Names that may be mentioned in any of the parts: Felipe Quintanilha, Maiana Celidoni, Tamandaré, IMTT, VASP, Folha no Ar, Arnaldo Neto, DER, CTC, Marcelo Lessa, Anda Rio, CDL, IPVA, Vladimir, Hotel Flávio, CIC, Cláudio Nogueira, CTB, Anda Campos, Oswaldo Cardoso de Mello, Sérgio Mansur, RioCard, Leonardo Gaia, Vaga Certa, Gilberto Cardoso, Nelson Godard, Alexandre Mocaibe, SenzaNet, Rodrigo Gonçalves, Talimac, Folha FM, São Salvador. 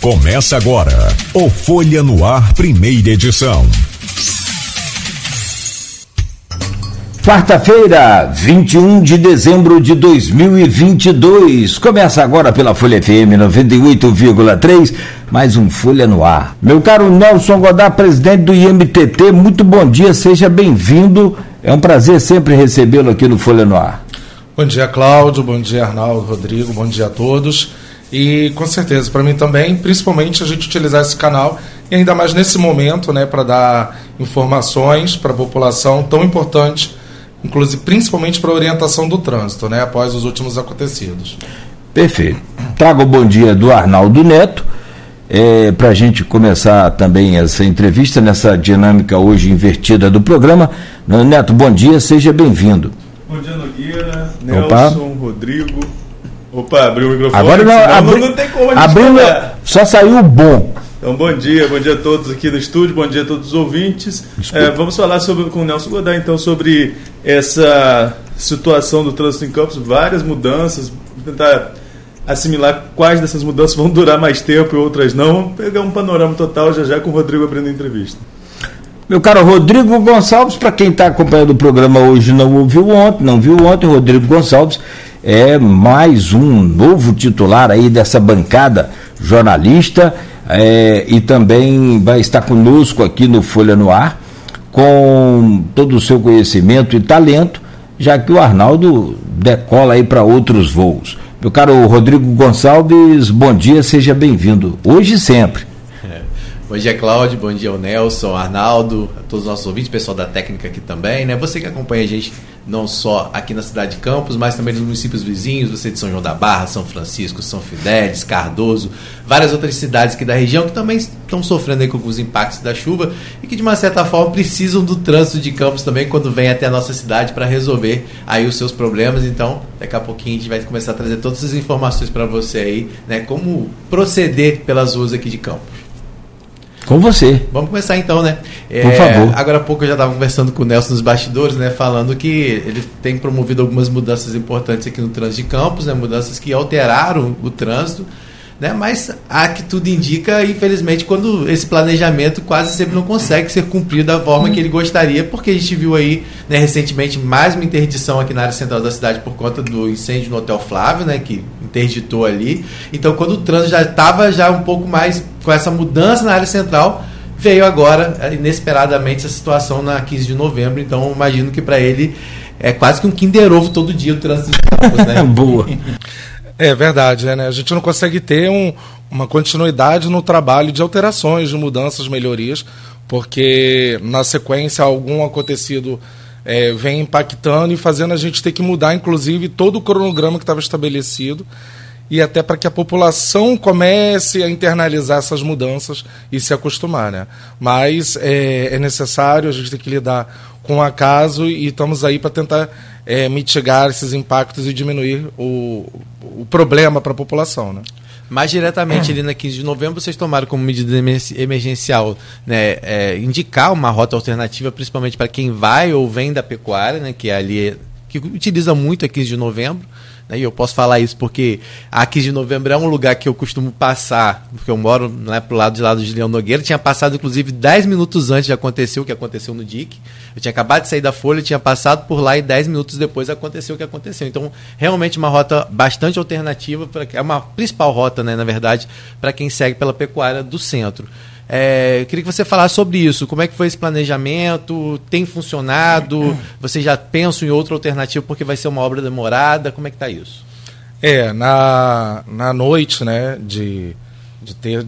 Começa agora o Folha no Ar, primeira edição. Quarta-feira, 21 de dezembro de 2022. Começa agora pela Folha FM 98,3, mais um Folha no Ar. Meu caro Nelson Godard, presidente do IMTT, muito bom dia, seja bem-vindo. É um prazer sempre recebê-lo aqui no Folha no Ar. Bom dia, Cláudio, bom dia, Arnaldo, Rodrigo, bom dia a todos. E com certeza, para mim também, principalmente a gente utilizar esse canal, e ainda mais nesse momento, né, para dar informações para a população tão importante, inclusive principalmente para a orientação do trânsito, né, após os últimos acontecidos. Perfeito. Trago o bom dia do Arnaldo Neto, para a gente começar também essa entrevista, nessa dinâmica hoje invertida do programa. Neto, bom dia, seja bem-vindo. Bom dia, Nogueira, Nelson, Rodrigo. Opa, abriu o microfone. Agora não tem como a gente só saiu bom. Então, bom dia a todos aqui do estúdio, bom dia a todos os ouvintes. Vamos falar com o Nelson Godard, então, sobre essa situação do trânsito em Campos, várias mudanças, tentar assimilar quais dessas mudanças vão durar mais tempo e outras não. Vamos pegar um panorama total já com o Rodrigo abrindo a entrevista. Meu caro Rodrigo Gonçalves, para quem está acompanhando o programa hoje não viu ontem, Rodrigo Gonçalves é mais um novo titular aí dessa bancada jornalista, e também vai estar conosco aqui no Folha no Ar com todo o seu conhecimento e talento, já que o Arnaldo decola aí para outros voos. Meu caro Rodrigo Gonçalves, bom dia, seja bem-vindo, hoje e sempre. Bom dia, Cláudio, bom dia ao Nelson, Arnaldo, a todos os nossos ouvintes, pessoal da técnica aqui também, né? Você que acompanha a gente não só aqui na cidade de Campos, mas também nos municípios vizinhos, você de São João da Barra, São Francisco, São Fidélis, Cardoso, várias outras cidades aqui da região que também estão sofrendo aí com os impactos da chuva e que de uma certa forma precisam do trânsito de Campos também quando vem até a nossa cidade para resolver aí os seus problemas. Então, daqui a pouquinho a gente vai começar a trazer todas as informações para você aí, né? Como proceder pelas ruas aqui de Campos. Com você. Vamos começar então, né? Por favor. Agora há pouco eu já estava conversando com o Nelson nos bastidores, né? Falando que ele tem promovido algumas mudanças importantes aqui no trânsito de Campos, né? Mudanças que alteraram o trânsito, né? Mas a que tudo indica, infelizmente, quando esse planejamento quase sempre não consegue ser cumprido da forma que ele gostaria, porque a gente viu aí, né, recentemente mais uma interdição aqui na área central da cidade por conta do incêndio no Hotel Flávio, né? Que interditou ali. Então, quando o trânsito já estava um pouco mais com essa mudança na área central, veio agora, inesperadamente, essa situação na 15 de novembro. Então, imagino que para ele é quase que um Kinder Ovo todo dia o trânsito de Campos, né? Boa. É verdade, né? A gente não consegue ter uma continuidade no trabalho de alterações, de mudanças, melhorias, porque na sequência algum acontecido vem impactando e fazendo a gente ter que mudar, inclusive, todo o cronograma que estava estabelecido, e até para que a população comece a internalizar essas mudanças e se acostumar, né? Mas é necessário, a gente tem que lidar com o acaso e estamos aí para tentar mitigar esses impactos e diminuir o problema para a população, né? Mais diretamente ali na 15 de novembro, vocês tomaram como medida emergencial, né, indicar uma rota alternativa, principalmente para quem vai ou vem da pecuária, né, que é ali, que utiliza muito a 15 de novembro. E eu posso falar isso porque a 15 de novembro é um lugar que eu costumo passar, porque eu moro, né, pro lado de lá de Leão Nogueira, tinha passado inclusive 10 minutos antes de acontecer o que aconteceu no DIC, eu tinha acabado de sair da Folha, tinha passado por lá e 10 minutos depois aconteceu o que aconteceu. Então, realmente uma rota bastante alternativa, é uma principal rota, né, na verdade, para quem segue pela pecuária do centro. Eu queria que você falasse sobre isso, como é que foi esse planejamento, tem funcionado, você já pensa em outra alternativa porque vai ser uma obra demorada, como é que está isso? Na noite, né, de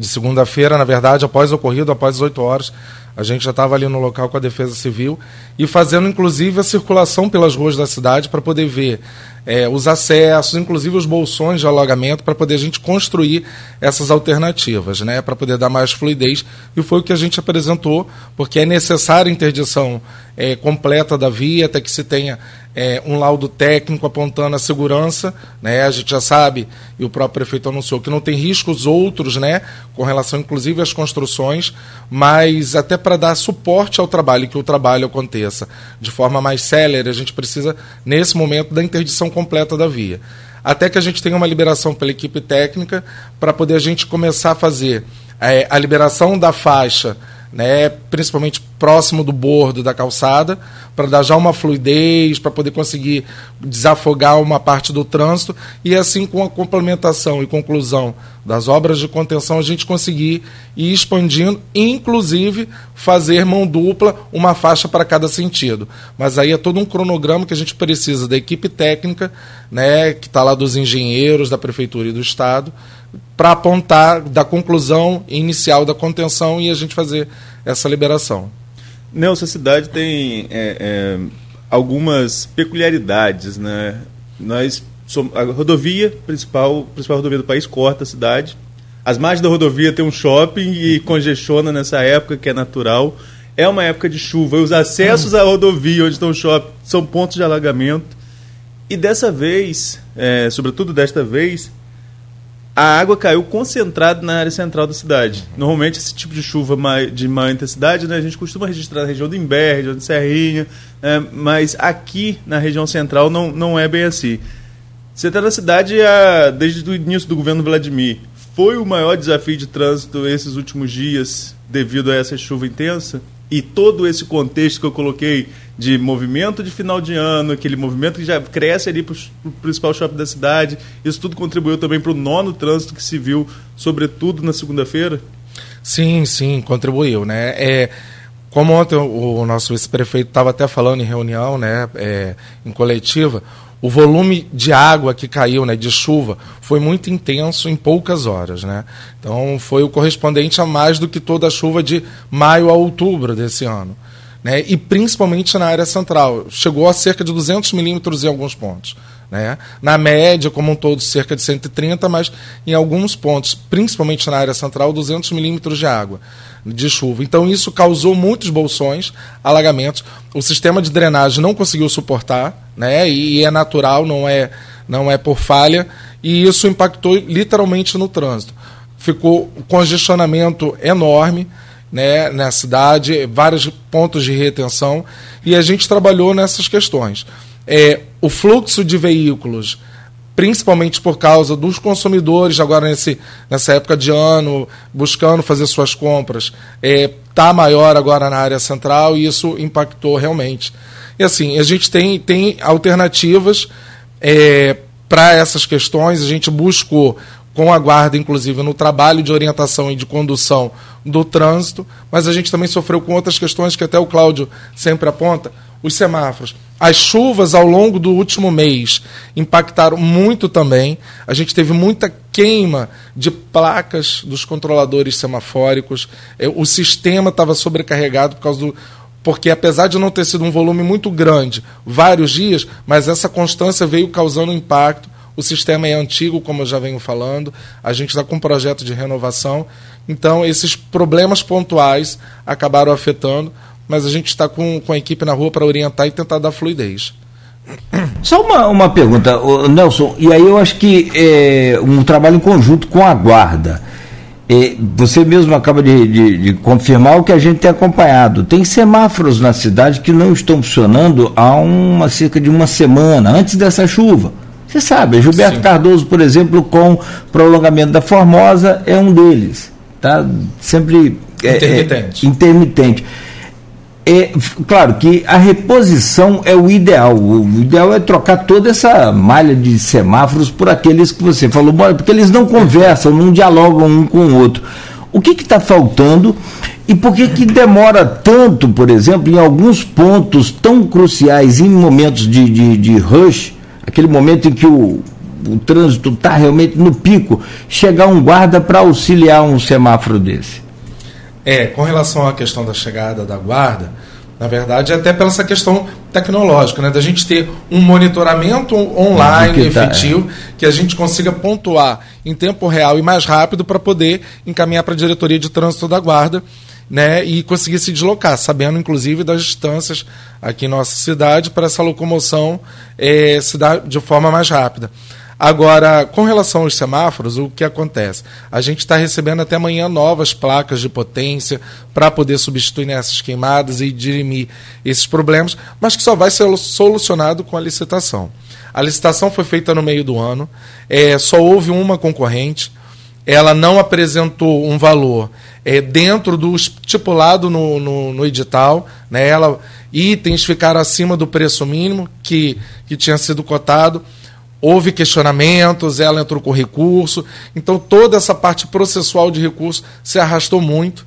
segunda-feira, na verdade, após o ocorrido, após as 8 horas, a gente já estava ali no local com a Defesa Civil e fazendo inclusive a circulação pelas ruas da cidade para poder ver os acessos, inclusive os bolsões de alagamento, para poder a gente construir essas alternativas, né, para poder dar mais fluidez, e foi o que a gente apresentou, porque é necessária a interdição completa da via, até que se tenha um laudo técnico apontando a segurança, né, a gente já sabe, e o próprio prefeito anunciou, que não tem riscos outros, né, com relação inclusive às construções, mas até para dar suporte ao trabalho, que o trabalho aconteça de forma mais célere, a gente precisa, nesse momento, da interdição completa da via. até que a gente tenha uma liberação pela equipe técnica para poder a gente começar a fazer a liberação da faixa, né, principalmente próximo do bordo da calçada, para dar já uma fluidez, para poder conseguir desafogar uma parte do trânsito e assim, com a complementação e conclusão das obras de contenção, a gente conseguir ir expandindo, inclusive fazer mão dupla, uma faixa para cada sentido. Mas aí é todo um cronograma que a gente precisa da equipe técnica, né, que está lá dos engenheiros, da Prefeitura e do Estado, para apontar da conclusão inicial da contenção e a gente fazer essa liberação. Nelson, a cidade tem algumas peculiaridades, né? Nós somos, a rodovia principal rodovia do país corta a cidade. As margens da rodovia tem um shopping e congestiona nessa época, que é natural. É uma época de chuva. E os acessos à rodovia, onde estão o shopping, são pontos de alagamento. E dessa vez, sobretudo desta vez, a água caiu concentrada na área central da cidade. Normalmente, esse tipo de chuva de maior intensidade, né, a gente costuma registrar na região do Imbé, região de Serrinha, mas aqui na região central não é bem assim. Você está na cidade desde o início do governo Vladimir. Foi o maior desafio de trânsito esses últimos dias devido a essa chuva intensa? E todo esse contexto que eu coloquei de movimento de final de ano, aquele movimento que já cresce ali para o principal shopping da cidade, isso tudo contribuiu também para o nó no trânsito que se viu, sobretudo na segunda-feira? Sim, contribuiu, né? Como ontem o nosso vice-prefeito estava até falando em reunião, né, em coletiva, o volume de água que caiu, né, de chuva, foi muito intenso em poucas horas, né? Então, foi o correspondente a mais do que toda a chuva de maio a outubro desse ano, né? E principalmente na área central. Chegou a cerca de 200 milímetros em alguns pontos, né? Na média, como um todo, cerca de 130, mas em alguns pontos, principalmente na área central, 200 milímetros de água, de chuva. Então, isso causou muitos bolsões, alagamentos. O sistema de drenagem não conseguiu suportar, né? E é natural, não é por falha, e isso impactou literalmente no trânsito. Ficou um congestionamento enorme, né, na cidade, vários pontos de retenção, e a gente trabalhou nessas questões. O fluxo de veículos, principalmente por causa dos consumidores, agora nessa época de ano, buscando fazer suas compras, está maior agora na área central, e isso impactou realmente. E assim, a gente tem alternativas para essas questões. A gente buscou, com a guarda, inclusive, no trabalho de orientação e de condução do trânsito, mas a gente também sofreu com outras questões que até o Cláudio sempre aponta, os semáforos. As chuvas ao longo do último mês impactaram muito também. A gente teve muita queima de placas dos controladores semafóricos. O sistema estava sobrecarregado porque apesar de não ter sido um volume muito grande, vários dias, mas essa constância veio causando impacto. O sistema é antigo, como eu já venho falando. A gente está com um projeto de renovação. Então, esses problemas pontuais acabaram afetando, mas a gente está com a equipe na rua para orientar e tentar dar fluidez. Só uma pergunta, Nelson, e aí eu acho que é um trabalho em conjunto com a guarda. Você mesmo acaba de confirmar o que a gente tem acompanhado. Tem semáforos na cidade que não estão funcionando há cerca de uma semana, antes dessa chuva. Você sabe, Gilberto Sim. Cardoso, por exemplo, com o prolongamento da Formosa, é um deles. Tá? Sempre intermitente. Claro que a reposição é o ideal. O ideal é trocar toda essa malha de semáforos por aqueles que você falou, porque eles não conversam, não dialogam um com o outro. O que está faltando e por que demora tanto, por exemplo, em alguns pontos tão cruciais, em momentos de rush, aquele momento em que o trânsito está realmente no pico, chegar um guarda para auxiliar um semáforo desse? Com relação à questão da chegada da guarda, na verdade, até pela essa questão tecnológica, né, da gente ter um monitoramento online efetivo, que a gente consiga pontuar em tempo real e mais rápido para poder encaminhar para a diretoria de trânsito da guarda, né, e conseguir se deslocar, sabendo inclusive das distâncias aqui em nossa cidade, para essa locomoção se dar de forma mais rápida. Agora, com relação aos semáforos, o que acontece? A gente está recebendo até amanhã novas placas de potência para poder substituir essas queimadas e dirimir esses problemas, mas que só vai ser solucionado com a licitação. A licitação foi feita no meio do ano, só houve uma concorrente, ela não apresentou um valor dentro do estipulado no edital, né? Itens ficaram acima do preço mínimo que tinha sido cotado, houve questionamentos, ela entrou com recurso, então toda essa parte processual de recurso se arrastou muito,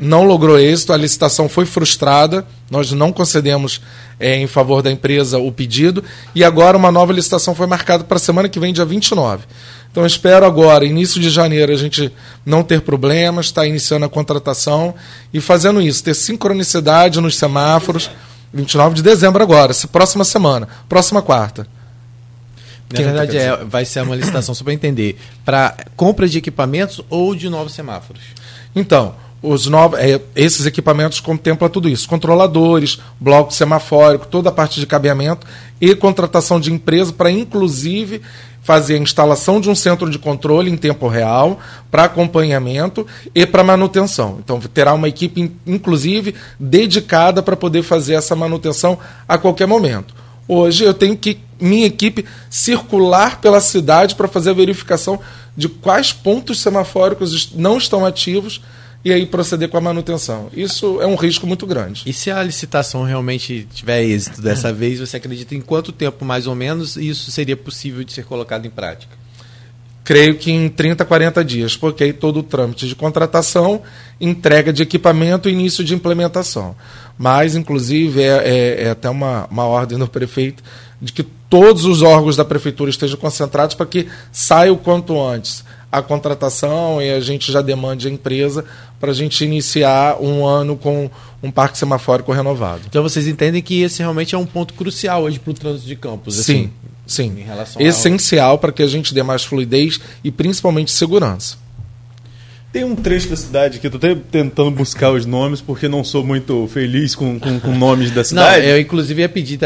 não logrou êxito, a licitação foi frustrada, nós não concedemos em favor da empresa o pedido, e agora uma nova licitação foi marcada para a semana que vem, dia 29. Então, eu espero agora, início de janeiro, a gente não ter problemas, estar iniciando a contratação e fazendo isso, ter sincronicidade nos semáforos, 29 de dezembro agora, próxima semana, próxima quarta. Na verdade, vai ser uma licitação, só para entender, para compra de equipamentos ou de novos semáforos? Então, esses equipamentos contemplam tudo isso, controladores, bloco semafórico, toda a parte de cabeamento e contratação de empresa para, inclusive, fazer a instalação de um centro de controle em tempo real para acompanhamento e para manutenção. Então, terá uma equipe, inclusive, dedicada para poder fazer essa manutenção a qualquer momento. Hoje, eu tenho que minha equipe circular pela cidade para fazer a verificação de quais pontos semafóricos não estão ativos e aí proceder com a manutenção. Isso é um risco muito grande. E se a licitação realmente tiver êxito dessa vez, você acredita em quanto tempo, mais ou menos, isso seria possível de ser colocado em prática? Creio que em 30, 40 dias, porque aí todo o trâmite de contratação, entrega de equipamento e início de implementação. Mas, inclusive, é até uma ordem do prefeito de que todos os órgãos da prefeitura estejam concentrados para que saia o quanto antes a contratação e a gente já demande a empresa para a gente iniciar um ano com um parque semafórico renovado. Então vocês entendem que esse realmente é um ponto crucial hoje para o trânsito de Campos? Sim, assim, sim. Essencial para que a gente dê mais fluidez e principalmente segurança. Tem um trecho da cidade que eu estou até tentando buscar os nomes, porque não sou muito feliz com nomes da cidade. Não, eu inclusive ia pedir,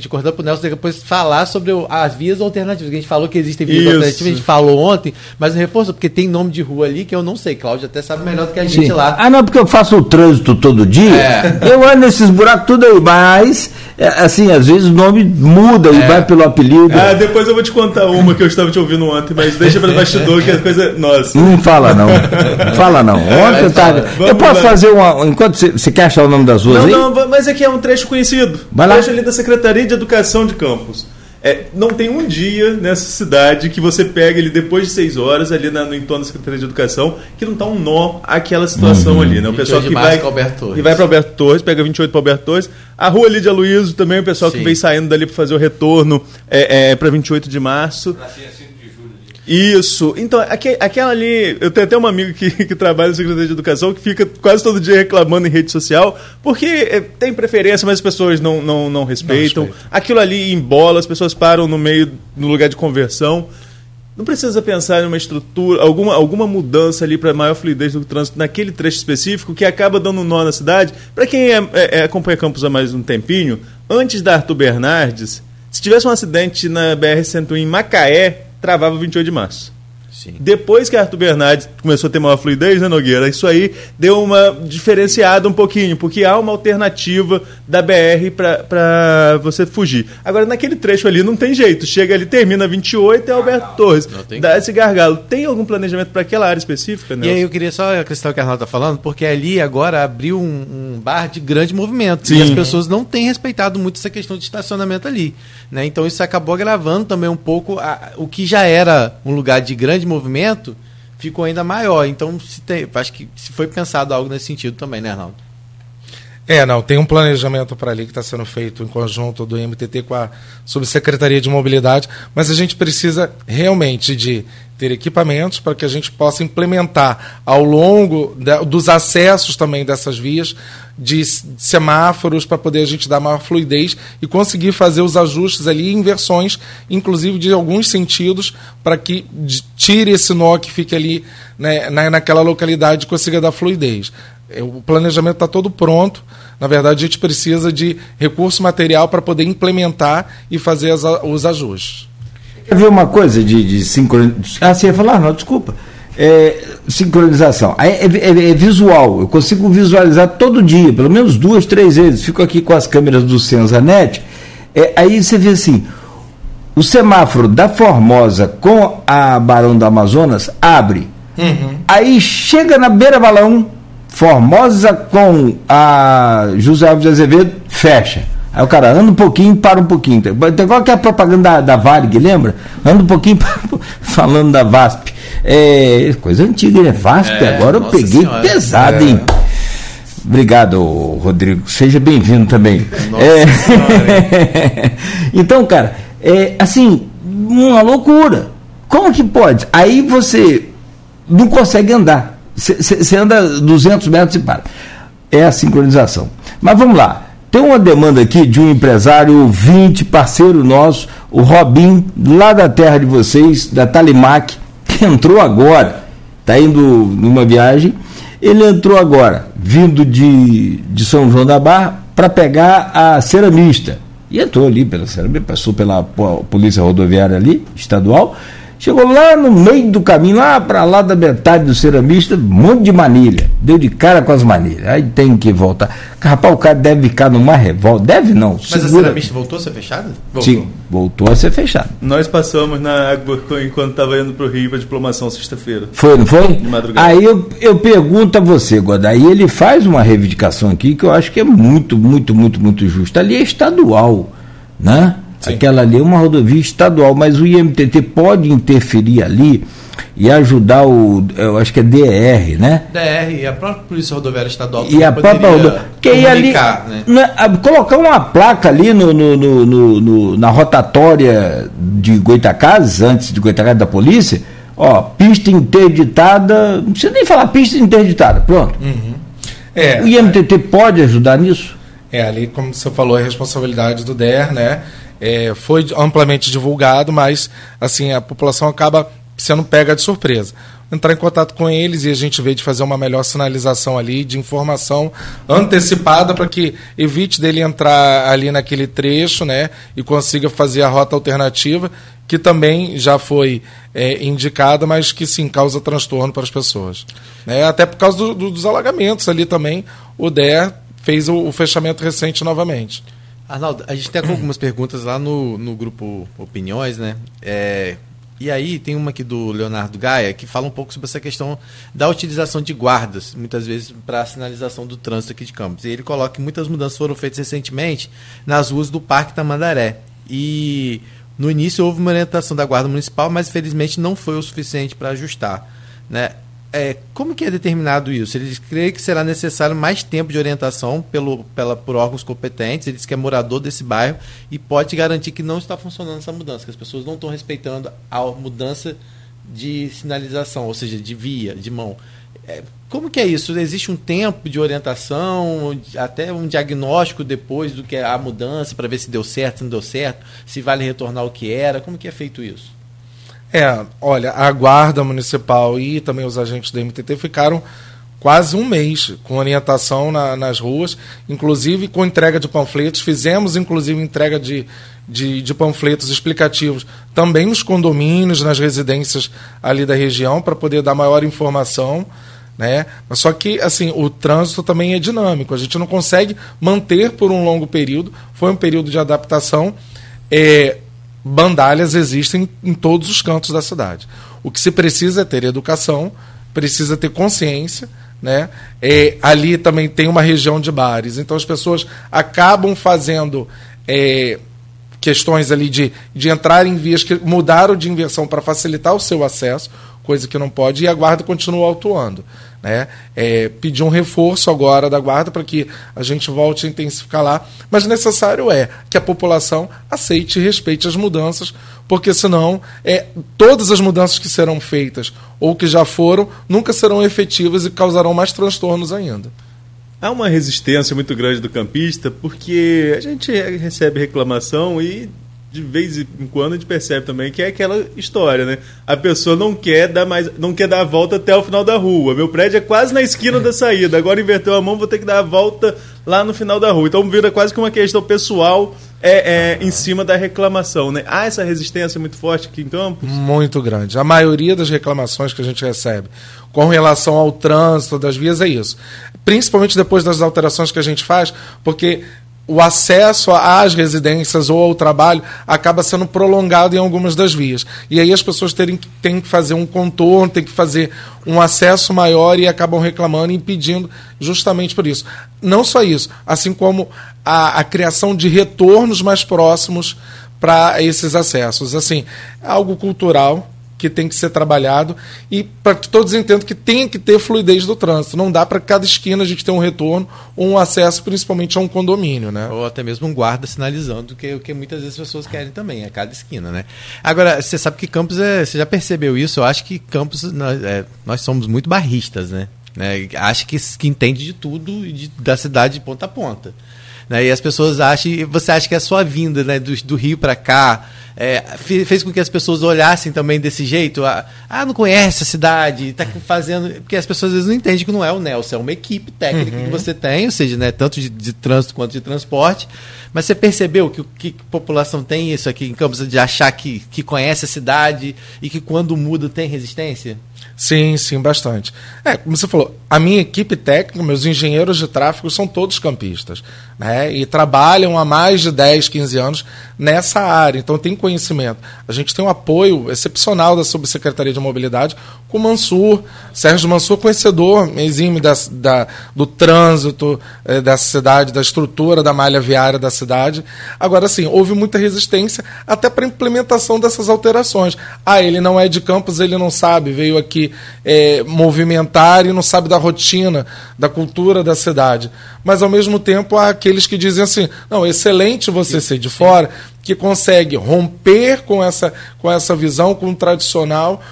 te cortar para o Nelson depois falar sobre as vias alternativas. A gente falou que existem vias alternativas, a gente falou ontem, mas reforço, porque tem nome de rua ali que eu não sei, Cláudio até sabe melhor do que a gente lá. Ah, não, porque eu faço o trânsito todo dia, eu ando nesses buracos tudo aí, mas assim, às vezes o nome muda e vai pelo apelido. Ah, depois eu vou te contar uma que eu estava te ouvindo ontem, mas deixa para o bastidor que a coisa... Nossa. Não fala não. Fala não. Ontem eu posso fazer uma... Enquanto você quer achar o nome das ruas aí? Não, mas aqui é um trecho conhecido. Vai lá. Trecho ali da Secretaria de Educação de Campos. Não tem um dia nessa cidade que você pega ele depois de 6 horas ali no entorno da Secretaria de Educação que não está um nó àquela situação ali, né? O pessoal que vai para Alberto Torres, pega 28 para Alberto Torres. A rua ali de Aloysio também, o pessoal que vem saindo dali para fazer o retorno para 28 de março. Isso, então aquela ali, eu tenho até uma amiga que trabalha na Secretaria de Educação que fica quase todo dia reclamando em rede social porque tem preferência, mas as pessoas não respeitam. Aquilo ali embola, as pessoas param no meio, no lugar de conversão. Não precisa pensar em uma estrutura, alguma mudança ali para maior fluidez do trânsito naquele trecho específico que acaba dando um nó na cidade. Para quem acompanha Campos há mais um tempinho, antes da Arthur Bernardes, se tivesse um acidente na BR-101 em Macaé, travava 28 de março. Sim. Depois que Arthur Bernardes começou a ter maior fluidez, né, Nogueira? Isso aí deu uma diferenciada um pouquinho, porque há uma alternativa da BR para você fugir. Agora, naquele trecho ali não tem jeito. Chega ali, termina 28 e é Alberto Torres. Dá esse gargalo. Tem algum planejamento para aquela área específica, né? E aí eu queria só acrescentar o que a Renata está falando, porque ali agora abriu um bar de grande movimento. Sim. E as pessoas não têm respeitado muito essa questão de estacionamento ali, né? Então isso acabou agravando também um pouco o que já era um lugar de grande movimento ficou ainda maior. Então, acho que se foi pensado algo nesse sentido também, né, Arnaldo? Tem um planejamento para ali que está sendo feito em conjunto do IMTT com a Subsecretaria de Mobilidade, mas a gente precisa realmente de ter equipamentos para que a gente possa implementar ao longo dos acessos também dessas vias, de semáforos, para poder a gente dar maior fluidez e conseguir fazer os ajustes ali, inversões, inclusive de alguns sentidos, para que tire esse nó que fica ali, né, naquela localidade e consiga dar fluidez. O planejamento está todo pronto. Na verdade, a gente precisa de recurso material para poder implementar e fazer os ajustes. Quer ver uma coisa de sincronização? Ah, você ia falar? Não, desculpa. Sincronização. É visual. Eu consigo visualizar todo dia, pelo menos 2-3 vezes. Fico aqui com as câmeras do SenzaNet. Aí você vê assim, o semáforo da Formosa com a Barão da Amazonas abre. Uhum. Aí chega na beira-balão, Formosa com a José Alves de Azevedo, fecha. Aí o cara anda um pouquinho, para um pouquinho. Tem qual que é a propaganda da Varig, lembra? Anda um pouquinho, para, falando da VASP. Coisa antiga, né? VASP, agora eu peguei senhora. Pesado, hein? Obrigado, Rodrigo. Seja bem-vindo também. Nossa senhora, Então, cara, assim, uma loucura. Como que pode? Aí você não consegue andar. Você anda 200 metros e para. É a sincronização. Mas vamos lá. Tem uma demanda aqui de um empresário ouvinte, parceiro nosso, o Robin, lá da terra de vocês, da Talimac, que entrou agora, está indo numa viagem, ele entrou agora, vindo de São João da Barra, para pegar a ceramista. E entrou ali pela ceramista, passou pela polícia rodoviária ali, estadual, chegou lá no meio do caminho, lá para lá da metade do ceramista, um monte de manilha, deu de cara com as manilhas, aí tem que voltar. Rapaz, o cara deve ficar numa revolta, deve não. Mas segura. A ceramista voltou a ser fechada? Voltou. Sim, voltou a ser fechada. Nós passamos na água enquanto estava indo para o Rio para diplomação sexta-feira. Foi, não foi? De madrugada. Aí eu pergunto a você, Godard, aí ele faz uma reivindicação aqui que eu acho que é muito, muito, muito, muito justa. Ali é estadual, né? Sim. Aquela ali é uma rodovia estadual, mas o IMTT pode interferir ali e ajudar eu acho que é DER, né? DER e a própria Polícia Rodoviária Estadual. E a própria rodoviária. Ali, né? Colocar uma placa ali na rotatória de Goitacazes, antes de Goitacazes da polícia, ó, pista interditada, não precisa nem falar pista interditada, pronto. Uhum. O IMTT pode ajudar nisso? Ali, como você falou, é responsabilidade do DER, né? Foi amplamente divulgado, mas assim, a população acaba sendo pega de surpresa. Entrar em contato com eles e a gente vê de fazer uma melhor sinalização ali, de informação antecipada para que evite dele entrar ali naquele trecho, né, e consiga fazer a rota alternativa, que também já foi indicada, mas que sim, causa transtorno para as pessoas. Até por causa dos alagamentos ali também, o DER fez o fechamento recente novamente. Arnaldo, a gente tem algumas perguntas lá no grupo Opiniões, né? E aí tem uma aqui do Leonardo Gaia que fala um pouco sobre essa questão da utilização de guardas, muitas vezes para a sinalização do trânsito aqui de Campos. E ele coloca que muitas mudanças foram feitas recentemente nas ruas do Parque Tamandaré. E no início houve uma orientação da Guarda Municipal, mas felizmente não foi o suficiente para ajustar, né? Como que é determinado isso? Eles creem que será necessário mais tempo de orientação por órgãos competentes. Ele diz que é morador desse bairro e pode garantir que não está funcionando essa mudança, que as pessoas não estão respeitando a mudança de sinalização, ou seja, de via, de mão. Como que é isso? Existe um tempo de orientação, até um diagnóstico depois do que é a mudança, para ver se deu certo, se não deu certo, se vale retornar o que era? Como que é feito isso? Olha, a Guarda Municipal e também os agentes da MTT ficaram quase um mês com orientação nas ruas, inclusive com entrega de panfletos. Fizemos, inclusive, entrega de panfletos explicativos também nos condomínios, nas residências ali da região, para poder dar maior informação, né? Mas só que assim, o trânsito também é dinâmico, a gente não consegue manter por um longo período. Foi um período de adaptação. Bandalhas existem em todos os cantos da cidade. O que se precisa é ter educação, precisa ter consciência, né? Ali também tem uma região de bares, então as pessoas acabam fazendo questões ali de entrar em vias que mudaram de inversão para facilitar o seu acesso, coisa que não pode, e a Guarda continua atuando, né? Pedir um reforço agora da Guarda para que a gente volte a intensificar lá, mas necessário é que a população aceite e respeite as mudanças, porque senão todas as mudanças que serão feitas ou que já foram nunca serão efetivas e causarão mais transtornos ainda. Há uma resistência muito grande do campista, porque a gente recebe reclamação e de vez em quando a gente percebe também que é aquela história, né? A pessoa não quer dar a volta até o final da rua. Meu prédio é quase na esquina da saída. Agora inverteu a mão, vou ter que dar a volta lá no final da rua. Então vira quase que uma questão pessoal em cima da reclamação, né? Há essa resistência muito forte aqui em Campos? Muito grande. A maioria das reclamações que a gente recebe com relação ao trânsito das vias é isso. Principalmente depois das alterações que a gente faz, porque o acesso às residências ou ao trabalho acaba sendo prolongado em algumas das vias. E aí as pessoas têm que fazer um contorno, têm que fazer um acesso maior e acabam reclamando e impedindo justamente por isso. Não só isso, assim como a criação de retornos mais próximos para esses acessos. Assim, algo cultural que tem que ser trabalhado e para que todos entendam que tem que ter fluidez do trânsito. Não dá para cada esquina a gente ter um retorno ou um acesso, principalmente a um condomínio, né? Ou até mesmo um guarda sinalizando, que é o que muitas vezes as pessoas querem também, a cada esquina, né? Agora, você sabe que Campos você já percebeu isso? Eu acho que Campos, nós somos muito barristas, né? Acho que entende de tudo, da cidade de ponta a ponta. Né? E as pessoas acham, você acha que a sua vinda, né, do Rio para cá fez com que as pessoas olhassem também desse jeito? Não conhece a cidade, está fazendo... Porque as pessoas às vezes não entendem que não é o Nelson, é uma equipe técnica que você tem, ou seja, né, tanto de trânsito quanto de transporte. Mas você percebeu que a população tem isso aqui em Campos, de achar que conhece a cidade e que quando muda tem resistência? Sim, bastante. Como você falou, a minha equipe técnica, meus engenheiros de tráfego são todos campistas, né? E trabalham há mais de 10, 15 anos nessa área, então tem conhecimento. A gente tem um apoio excepcional da Subsecretaria de Mobilidade com o Mansur, Sérgio Mansur, conhecedor exime do trânsito da cidade, da estrutura da malha viária da cidade. Agora sim, houve muita resistência até para a implementação dessas alterações. Ele não é de Campos, ele não sabe, veio aqui movimentar e não sabe da rotina, da cultura da cidade. Mas, ao mesmo tempo, há aqueles que dizem assim, não, excelente você ser de fora, que consegue romper com essa visão, com o tradicional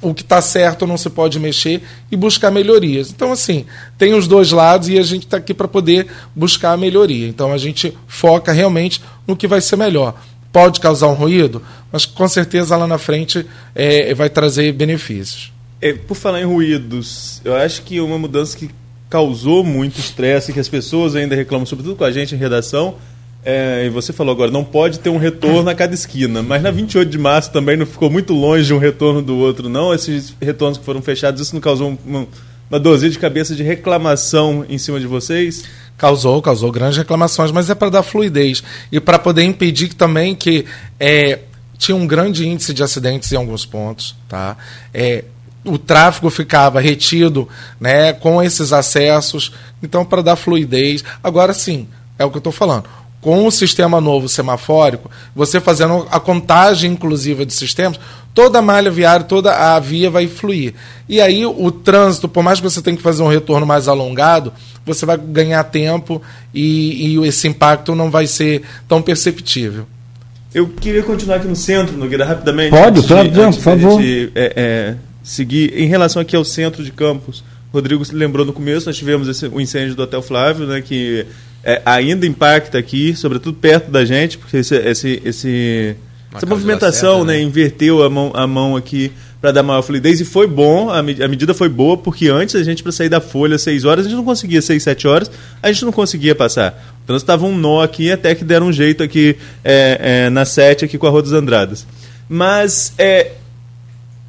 o que está certo não se pode mexer e buscar melhorias. Então, assim, tem os dois lados e a gente está aqui para poder buscar a melhoria. Então, a gente foca realmente no que vai ser melhor. Pode causar um ruído, mas com certeza lá na frente vai trazer benefícios. Por falar em ruídos, eu acho que uma mudança que causou muito estresse, que as pessoas ainda reclamam, sobretudo com a gente em redação, e você falou agora, não pode ter um retorno a cada esquina, mas na 28 de março também não ficou muito longe de um retorno do outro, não? Esses retornos que foram fechados, isso não causou uma dorzinha de cabeça de reclamação em cima de vocês? Causou grandes reclamações, mas é para dar fluidez e para poder impedir também que tinha um grande índice de acidentes em alguns pontos, tá? O tráfego ficava retido, né, com esses acessos, então para dar fluidez. Agora sim, é o que eu estou falando. Com o sistema novo semafórico, você fazendo a contagem inclusiva de sistemas, toda a malha viária, toda a via vai fluir. E aí o trânsito, por mais que você tenha que fazer um retorno mais alongado, você vai ganhar tempo e esse impacto não vai ser tão perceptível. Eu queria continuar aqui no centro, Nogueira, rapidamente. Pode, por favor. Seguir. Em relação aqui ao centro de Campos, Rodrigo se lembrou no começo, nós tivemos o incêndio do Hotel Flávio, né, que ainda impacta aqui, sobretudo perto da gente, porque essa movimentação, né, inverteu a mão aqui para dar maior fluidez, e foi bom, a medida foi boa, porque antes a gente, para sair da Folha às 6 horas, a gente não conseguia, 6, 7 horas, a gente não conseguia passar. Então nós estava um nó aqui, até que deram um jeito aqui na 7, aqui com a Rua dos Andradas. Mas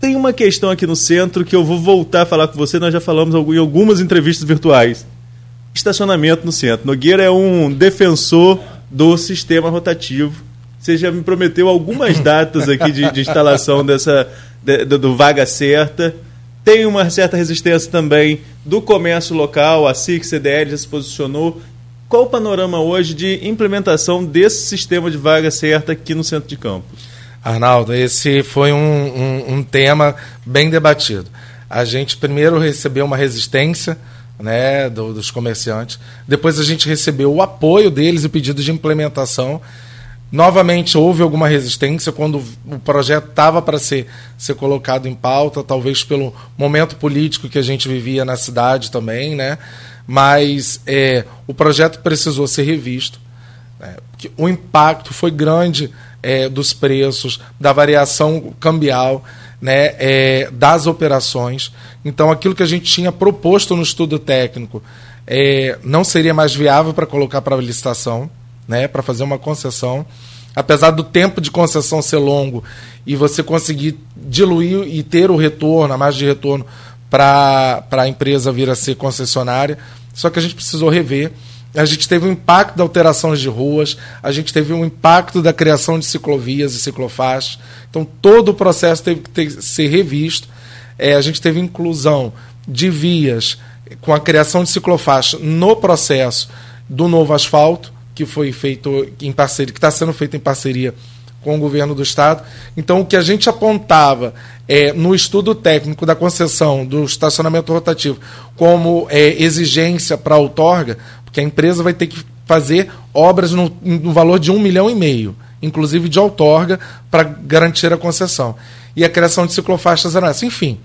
tem uma questão aqui no centro que eu vou voltar a falar com você, nós já falamos em algumas entrevistas virtuais. Estacionamento no centro. Nogueira é um defensor do sistema rotativo. Você já me prometeu algumas datas aqui de instalação do Vaga Certa. Tem uma certa resistência também do comércio local, a CIC, CDL já se posicionou. Qual o panorama hoje de implementação desse sistema de Vaga Certa aqui no centro de Campos? Arnaldo, esse foi um tema bem debatido. A gente primeiro recebeu uma resistência, né, dos comerciantes, depois a gente recebeu o apoio deles e o pedido de implementação. Novamente houve alguma resistência quando o projeto estava para ser colocado em pauta, talvez pelo momento político que a gente vivia na cidade também, né? Mas o projeto precisou ser revisto, né? O impacto foi grande dos preços, da variação cambial, né? Das operações. Então aquilo que a gente tinha proposto no estudo técnico não seria mais viável para colocar para licitação. né, para fazer uma concessão. Apesar do tempo de concessão ser longo e você conseguir diluir e ter o retorno, a margem de retorno para a empresa vir a ser concessionária, só que a gente precisou rever. A gente teve um impacto da alterações de ruas, a gente teve um impacto da criação de ciclovias e ciclofaixas. Então, todo o processo teve que ser revisto. A gente teve inclusão de vias com a criação de ciclofaixa no processo do novo asfalto, que foi feito em parceria, que está sendo feito em parceria com o governo do estado. Então, o que a gente apontava no estudo técnico da concessão do estacionamento rotativo como exigência para a outorga, porque a empresa vai ter que fazer obras no valor de 1,5 milhão, inclusive de outorga, para garantir a concessão. E a criação de ciclofaixas era essa. Enfim,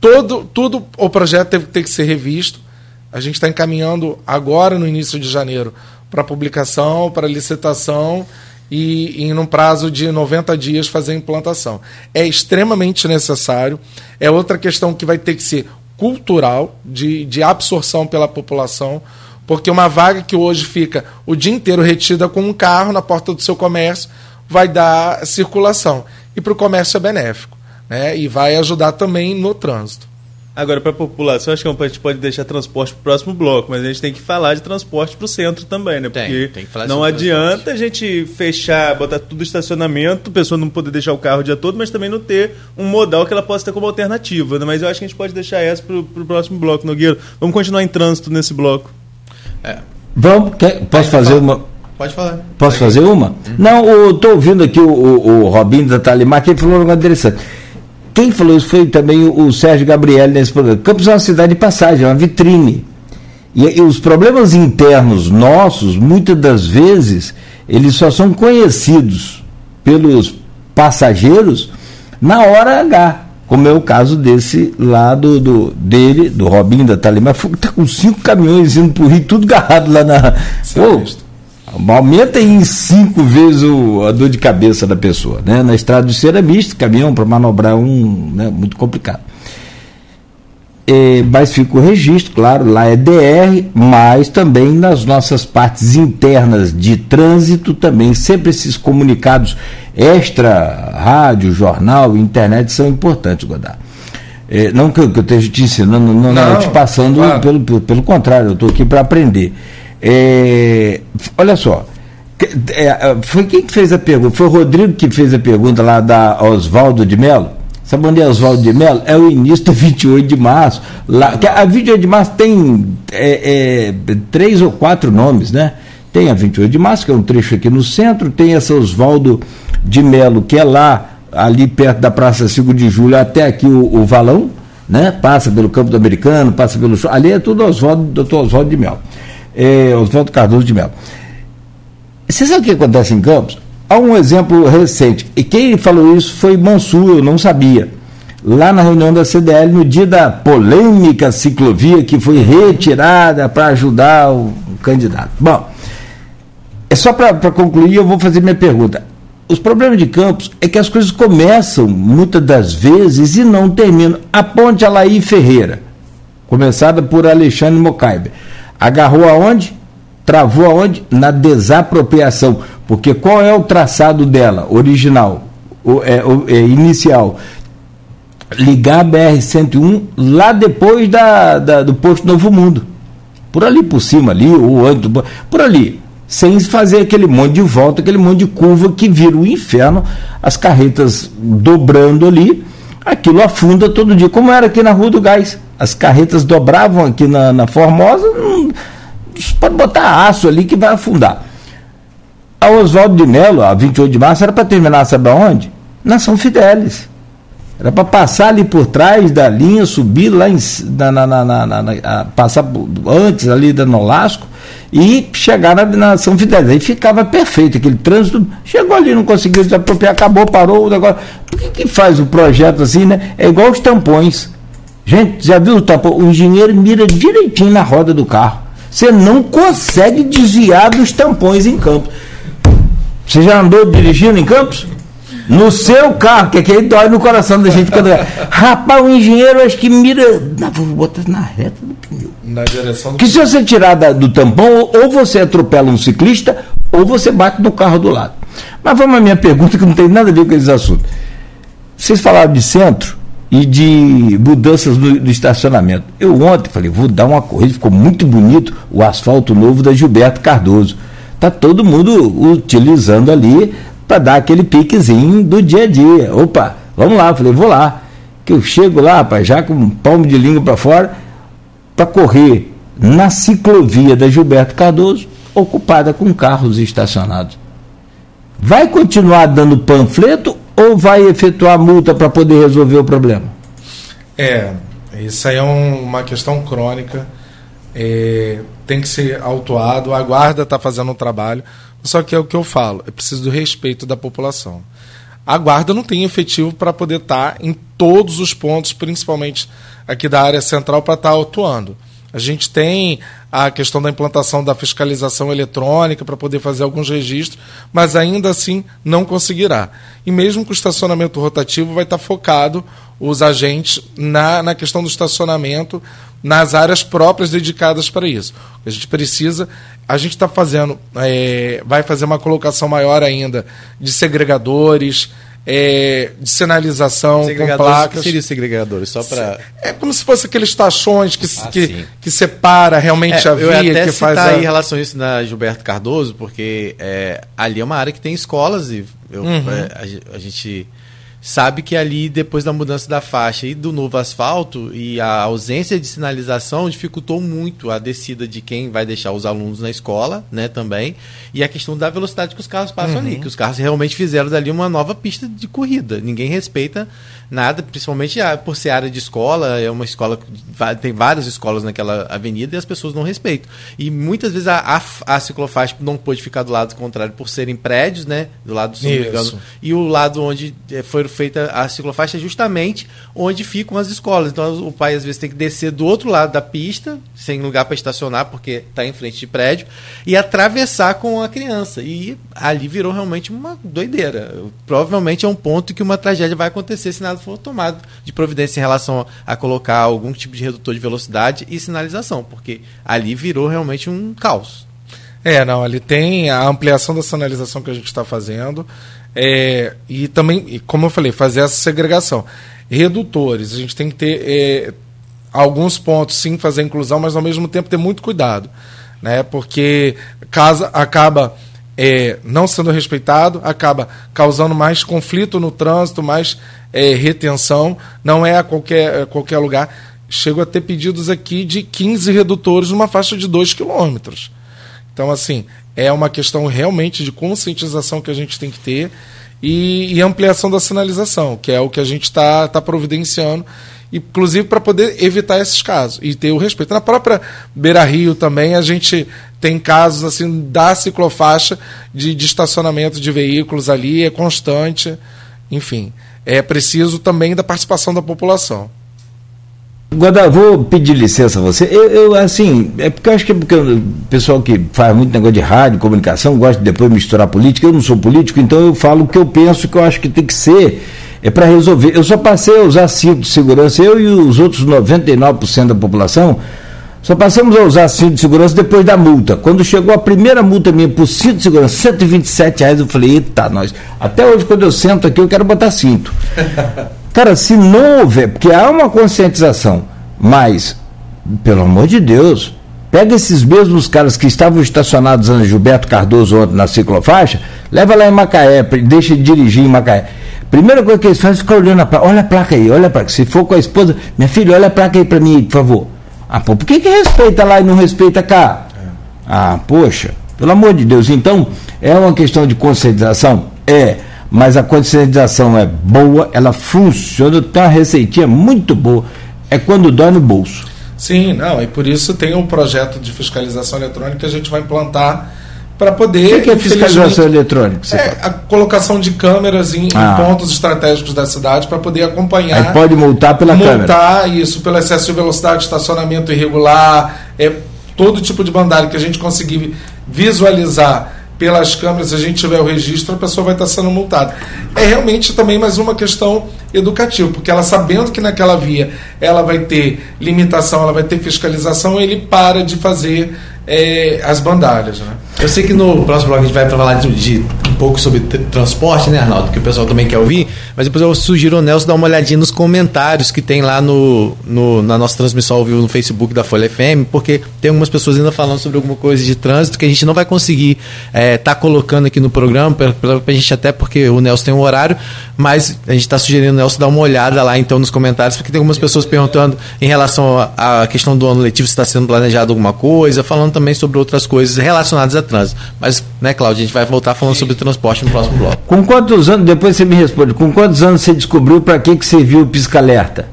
tudo o projeto teve que ser revisto. A gente está encaminhando agora, no início de janeiro, para publicação, para licitação e num prazo de 90 dias, fazer a implantação. É extremamente necessário. É outra questão que vai ter que ser cultural, de absorção pela população, porque uma vaga que hoje fica o dia inteiro retida com um carro na porta do seu comércio vai dar circulação. E para o comércio é benéfico, né? E vai ajudar também no trânsito. Agora, para a população, acho que a gente pode deixar transporte para o próximo bloco, mas a gente tem que falar de transporte para o centro também, né? Porque tem que falar, não adianta a gente fechar, botar tudo estacionamento, a pessoa não poder deixar o carro o dia todo, mas também não ter um modal que ela possa ter como alternativa, né? Mas eu acho que a gente pode deixar essa para o próximo bloco, Nogueira. Vamos continuar em trânsito nesse bloco. Vamos, posso fazer uma? Pode falar. Posso fazer uma? Não, eu estou ouvindo aqui o Robinho da Talimac, ele falou um negócio interessante. Quem falou isso foi também o Sérgio Gabriel nesse programa. Campos é uma cidade de passagem, é uma vitrine. E os problemas internos nossos, muitas das vezes, eles só são conhecidos pelos passageiros na hora H. Como é o caso desse lado dele, do Robinho da Talimac, tá com 5 caminhões indo pro Rio, tudo garrado lá na... aumenta em 5 vezes a dor de cabeça da pessoa, né? Na estrada de Cera Mista, caminhão para manobrar né? Muito complicado. Mas fica o registro, claro, lá é DR, mas também nas nossas partes internas de trânsito também, sempre esses comunicados extra, rádio, jornal, internet são importantes, Godard. Não que eu esteja te ensinando, não te passando, claro. Pelo contrário, eu estou aqui para aprender. Olha só, foi quem que fez a pergunta? Foi o Rodrigo que fez a pergunta lá da Oswaldo de Mello? Sabe onde é Oswaldo de Mello? É o início da 28 de março. Lá, a 28 de março tem 3 ou 4 nomes, né? Tem a 28 de março, que é um trecho aqui no centro, tem essa Oswaldo de Mello, que é lá, ali perto da Praça 5 de Julho, até aqui o Valão, né? Passa pelo Campo do Americano, passa pelo... Ali é tudo Dr. Oswaldo de Mello. Oswaldo Cardoso de Mello. Você sabe o que acontece em Campos? Há um exemplo recente, e quem falou isso foi Mansur, eu não sabia. Lá na reunião da CDL, no dia da polêmica ciclovia que foi retirada para ajudar o candidato. Bom, é só para concluir, eu vou fazer minha pergunta. Os problemas de Campos é que as coisas começam, muitas das vezes, e não terminam. A ponte Alaí Ferreira, começada por Alexandre Mocaibe, agarrou aonde? Travou aonde? Na desapropriação. Porque qual é o traçado dela, original, inicial? Ligar a BR-101 lá depois do posto Novo Mundo. Por ali, por cima ali, ou antes, por ali. Sem fazer aquele monte de volta, aquele monte de curva que vira o inferno, as carretas dobrando ali, aquilo afunda todo dia, como era aqui na Rua do Gás. As carretas dobravam aqui na Formosa, pode botar aço ali que vai afundar. A Oswaldo de Mello, a 28 de março, era para terminar, sabe aonde? Na São Fidélis. Era para passar ali por trás da linha, subir lá passar antes ali da Nolasco e chegar na São Fidélis. Aí ficava perfeito aquele trânsito. Chegou ali, não conseguiu desapropriar, acabou, parou o negócio. Por que faz o projeto assim, né? É igual os tampões. Gente, já viu o tampão? O engenheiro mira direitinho na roda do carro. Você não consegue desviar dos tampões em Campos. Você já andou dirigindo em Campos? No seu carro, que aquele dói no coração da gente. Rapaz, o engenheiro acho que mira... Vou botar na reta do pneu. Na direção do... Que se você tirar do tampão, ou você atropela um ciclista, ou você bate no carro do lado. Mas vamos à minha pergunta, que não tem nada a ver com esses assuntos. Vocês falaram de centro e de mudanças do estacionamento. Eu ontem falei, vou dar uma corrida, ficou muito bonito o asfalto novo da Gilberto Cardoso. Está todo mundo utilizando ali para dar aquele piquezinho do dia a dia. Opa, vamos lá, falei, vou lá. Que eu chego lá, rapaz, já com um palmo de língua para fora, para correr na ciclovia da Gilberto Cardoso, ocupada com carros estacionados. Vai continuar dando panfleto ou vai efetuar multa para poder resolver o problema? Isso aí é uma questão crônica, tem que ser autuado, a guarda está fazendo um trabalho, só que é o que eu falo, é preciso do respeito da população. A guarda não tem efetivo para poder estar em todos os pontos, principalmente aqui da área central, para estar atuando. A gente tem a questão da implantação da fiscalização eletrônica para poder fazer alguns registros, mas ainda assim não conseguirá. E mesmo com o estacionamento rotativo, vai estar focado os agentes na questão do estacionamento, nas áreas próprias dedicadas para isso. A gente precisa, a gente está fazendo, vai fazer uma colocação maior ainda de segregadores, de sinalização com placas. O que seria segregadores? Só pra... É como se fosse aqueles tachões que separa realmente a via. Eu ia até que citar em relação a isso na Gilberto Cardoso, porque ali é uma área que tem escolas e a gente... sabe que ali, depois da mudança da faixa e do novo asfalto e a ausência de sinalização, dificultou muito a descida de quem vai deixar os alunos na escola, né, também, e a questão da velocidade que os carros passam ali, que os carros realmente fizeram dali uma nova pista de corrida. Ninguém respeita nada, principalmente por ser área de escola, é uma escola, tem várias escolas naquela avenida e as pessoas não respeitam. E muitas vezes a ciclofaixa não pôde ficar do lado contrário por serem prédios, né, do lado do sul, e o lado onde foi feita a ciclofaixa é justamente onde ficam as escolas, então o pai às vezes tem que descer do outro lado da pista sem lugar para estacionar porque está em frente de prédio e atravessar com a criança, e ali virou realmente uma doideira. Provavelmente é um ponto que uma tragédia vai acontecer se nada for tomado de providência em relação a colocar algum tipo de redutor de velocidade e sinalização, porque ali virou realmente um caos. Ali tem a ampliação da sinalização que a gente está fazendo, e também, como eu falei, fazer essa segregação. Redutores, a gente tem que ter alguns pontos, sim, fazer a inclusão, mas ao mesmo tempo ter muito cuidado, né? Porque caso acaba não sendo respeitado, acaba causando mais conflito no trânsito, mais retenção, não é a qualquer lugar. Chego a ter pedidos aqui de 15 redutores numa faixa de 2 quilômetros. Então, assim, é uma questão realmente de conscientização que a gente tem que ter e ampliação da sinalização, que é o que a gente está providenciando, inclusive para poder evitar esses casos e ter o respeito. Na própria Beira Rio também a gente tem casos assim, da ciclofaixa de estacionamento de veículos ali, é constante, enfim. É preciso também da participação da população. Godard, vou pedir licença a você. Eu assim, porque eu acho que o pessoal que faz muito negócio de rádio, comunicação, gosta de depois misturar política. Eu não sou político, então eu falo o que eu penso, que eu acho que tem que ser, para resolver. Eu só passei a usar cinto de segurança, eu e os outros 99% da população, só passamos a usar cinto de segurança depois da multa. Quando chegou a primeira multa minha por cinto de segurança, R$127, eu falei, eita, nós. Até hoje, quando eu sento aqui, eu quero botar cinto. Cara, se não houver, porque há uma conscientização, mas, pelo amor de Deus, pega esses mesmos caras que estavam estacionados na Gilberto Cardoso ontem na ciclofaixa, leva lá em Macaé, deixa de dirigir em Macaé. Primeira coisa que eles fazem é ficar olhando a placa. Olha a placa aí, olha a placa. Se for com a esposa, minha filha, olha a placa aí pra mim, por favor. Ah, pô, por que respeita lá e não respeita cá? Ah, poxa, pelo amor de Deus. Então, é uma questão de conscientização? Mas a conscientização é boa, ela funciona, tem uma receitinha muito boa, é quando dói no bolso. Sim, não, e por isso tem um projeto de fiscalização eletrônica que a gente vai implantar para poder... O que é fiscalização eletrônica? A colocação de câmeras em pontos estratégicos da cidade para poder acompanhar... Aí pode multar pela câmera. Multar, isso, pelo excesso de velocidade, estacionamento irregular, todo tipo de bandalho que a gente conseguir visualizar... pelas câmeras, se a gente tiver o registro, a pessoa vai estar sendo multada. É realmente também mais uma questão educativa, porque ela sabendo que naquela via ela vai ter limitação, ela vai ter fiscalização, ele para de fazer as bandalhas, né? Eu sei que no próximo bloco a gente vai falar de um pouco sobre transporte, né, Arnaldo? Que o pessoal também quer ouvir. Mas depois eu sugiro ao Nelson dar uma olhadinha nos comentários que tem lá na nossa transmissão ao vivo no Facebook da Folha FM, porque tem algumas pessoas ainda falando sobre alguma coisa de trânsito que a gente não vai conseguir tá colocando aqui no programa, pra gente, até porque o Nelson tem um horário, mas a gente está sugerindo ao Nelson dar uma olhada lá então nos comentários, porque tem algumas pessoas perguntando em relação à questão do ano letivo, se está sendo planejado alguma coisa, falando também sobre outras coisas relacionadas a trânsito. Mas, né, Cláudio, a gente vai voltar falando sobre transporte no próximo bloco. Com quantos anos, depois você me responde, com quantos anos você descobriu para que serviu o pisca-alerta?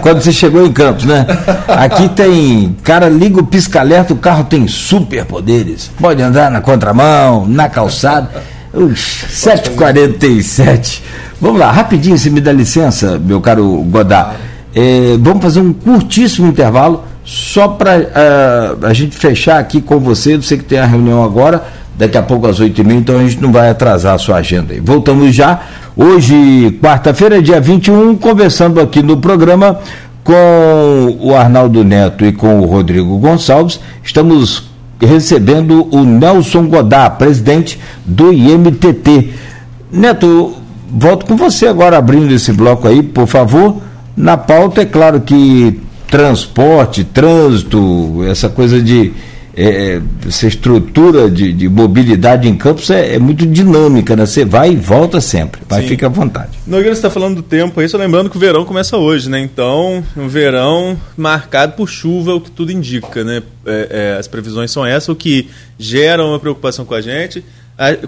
Quando você chegou em Campos, né? Aqui tem, cara, liga o pisca-alerta, o carro tem superpoderes. Pode andar na contramão, na calçada. 7h47. Vamos lá, rapidinho, se me dá licença, meu caro Godard. Vamos fazer um curtíssimo intervalo, só para a gente fechar aqui com você. Eu sei que tem a reunião agora, daqui a pouco às 8h30, então a gente não vai atrasar a sua agenda. Voltamos já, hoje, quarta-feira, dia 21, conversando aqui no programa com o Arnaldo Neto e com o Rodrigo Gonçalves. Estamos recebendo o Nelson Godard, presidente do IMTT. Neto, volto com você agora, abrindo esse bloco aí, por favor. Na pauta, é claro que transporte, trânsito, essa coisa de essa estrutura de mobilidade em Campos é muito dinâmica, né? Você vai e volta sempre, vai, fica à vontade. Nogueira, você está falando do tempo aí, só lembrando que o verão começa hoje, né? Então, um verão marcado por chuva, o que tudo indica, né? As previsões são essas, o que gera uma preocupação com a gente.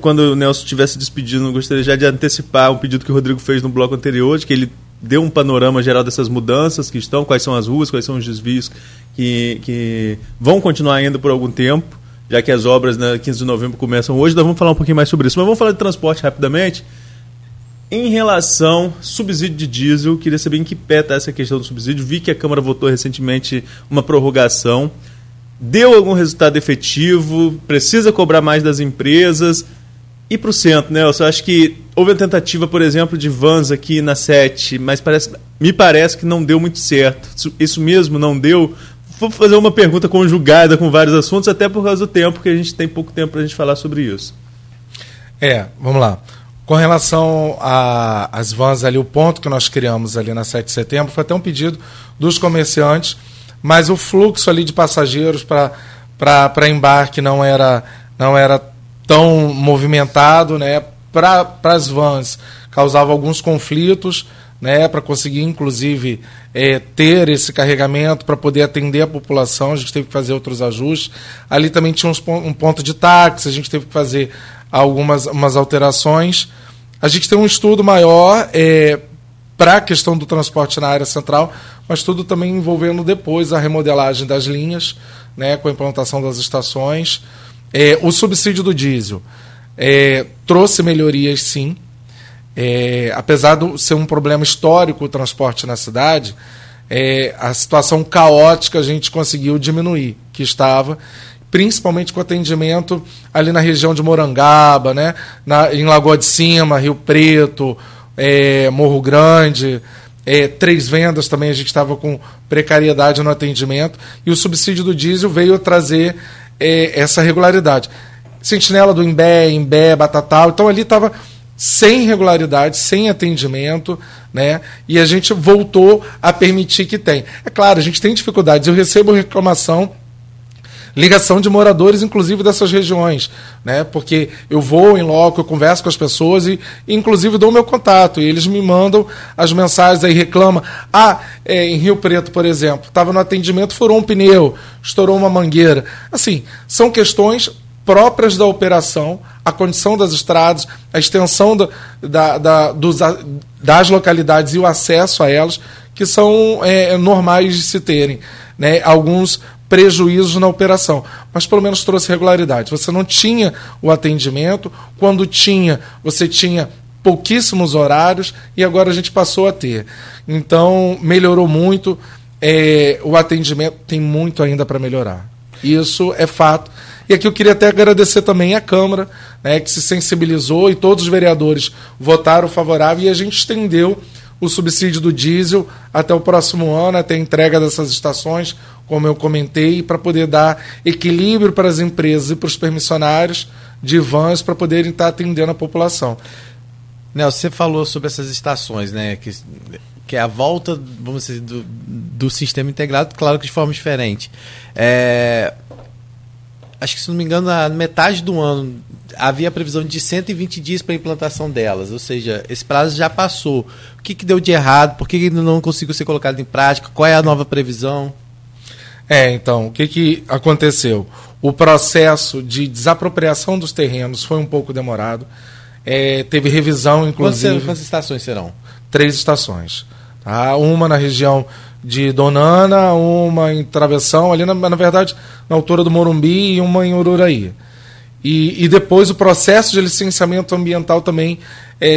Quando o Nelson estivesse despedindo, eu gostaria já de antecipar um pedido que o Rodrigo fez no bloco anterior, de que ele deu um panorama geral dessas mudanças que estão, quais são as ruas, quais são os desvios que vão continuar ainda por algum tempo, já que as obras na 15 de novembro começam hoje. Nós vamos falar um pouquinho mais sobre isso, mas vamos falar de transporte rapidamente. Em relação ao subsídio de diesel, queria saber em que pé está essa questão do subsídio. Vi que a Câmara votou recentemente uma prorrogação, deu algum resultado efetivo, precisa cobrar mais das empresas. E para o centro, né? Eu só acho que houve a tentativa, por exemplo, de vans aqui na 7, mas me parece que não deu muito certo. Isso mesmo, não deu? Vou fazer uma pergunta conjugada com vários assuntos, até por causa do tempo, que a gente tem pouco tempo para a gente falar sobre isso. Vamos lá. Com relação às vans ali, o ponto que nós criamos ali na 7 de setembro foi até um pedido dos comerciantes, mas o fluxo ali de passageiros para embarque não era tão movimentado, né? Para as vans causava alguns conflitos, né? Para conseguir, inclusive, ter esse carregamento, para poder atender a população, a gente teve que fazer outros ajustes. Ali também tinha um ponto de táxi, a gente teve que fazer algumas alterações. A gente tem um estudo maior para a questão do transporte na área central, mas tudo também envolvendo depois a remodelagem das linhas, né? Com a implantação das estações. O subsídio do diesel trouxe melhorias, sim. Apesar de ser um problema histórico o transporte na cidade, a situação caótica a gente conseguiu diminuir, que estava, principalmente com atendimento ali na região de Morangaba, né? Em Lagoa de Cima, Rio Preto, Morro Grande, Três Vendas também a gente estava com precariedade no atendimento, e o subsídio do diesel veio trazer essa regularidade. Sentinela do Imbé, Batatal, então ali estava sem regularidade, sem atendimento, né? E a gente voltou a permitir que tem. É claro, a gente tem dificuldades, eu recebo reclamação, ligação de moradores, inclusive dessas regiões, né? Porque eu vou em loco, eu converso com as pessoas e, inclusive, dou meu contato. E eles me mandam as mensagens aí, reclamam. Em Rio Preto, por exemplo, estava no atendimento, furou um pneu, estourou uma mangueira. Assim, são questões próprias da operação, a condição das estradas, a extensão das localidades e o acesso a elas, que são normais de se terem, né? Alguns prejuízos na operação, mas pelo menos trouxe regularidade. Você não tinha o atendimento, quando tinha, você tinha pouquíssimos horários e agora a gente passou a ter. Então, melhorou muito, o atendimento tem muito ainda para melhorar. Isso é fato. E aqui eu queria até agradecer também à Câmara, né, que se sensibilizou e todos os vereadores votaram favorável e a gente estendeu o subsídio do diesel até o próximo ano, até a entrega dessas estações, como eu comentei, para poder dar equilíbrio para as empresas e para os permissionários de vans para poderem estar atendendo a população. Nelson, você falou sobre essas estações, né? Que é a volta, vamos dizer, do sistema integrado, claro que de forma diferente. Acho que, se não me engano, na metade do ano havia a previsão de 120 dias para a implantação delas, ou seja, esse prazo já passou. O que deu de errado? Por que não conseguiu ser colocado em prática? Qual é a nova previsão? Então, o que aconteceu? O processo de desapropriação dos terrenos foi um pouco demorado, teve revisão, inclusive... Quantas estações serão? 3 estações. Tá? Uma na região de Donana, uma em Travessão, ali na verdade na altura do Morumbi, e uma em Ururaí. E depois o processo de licenciamento ambiental também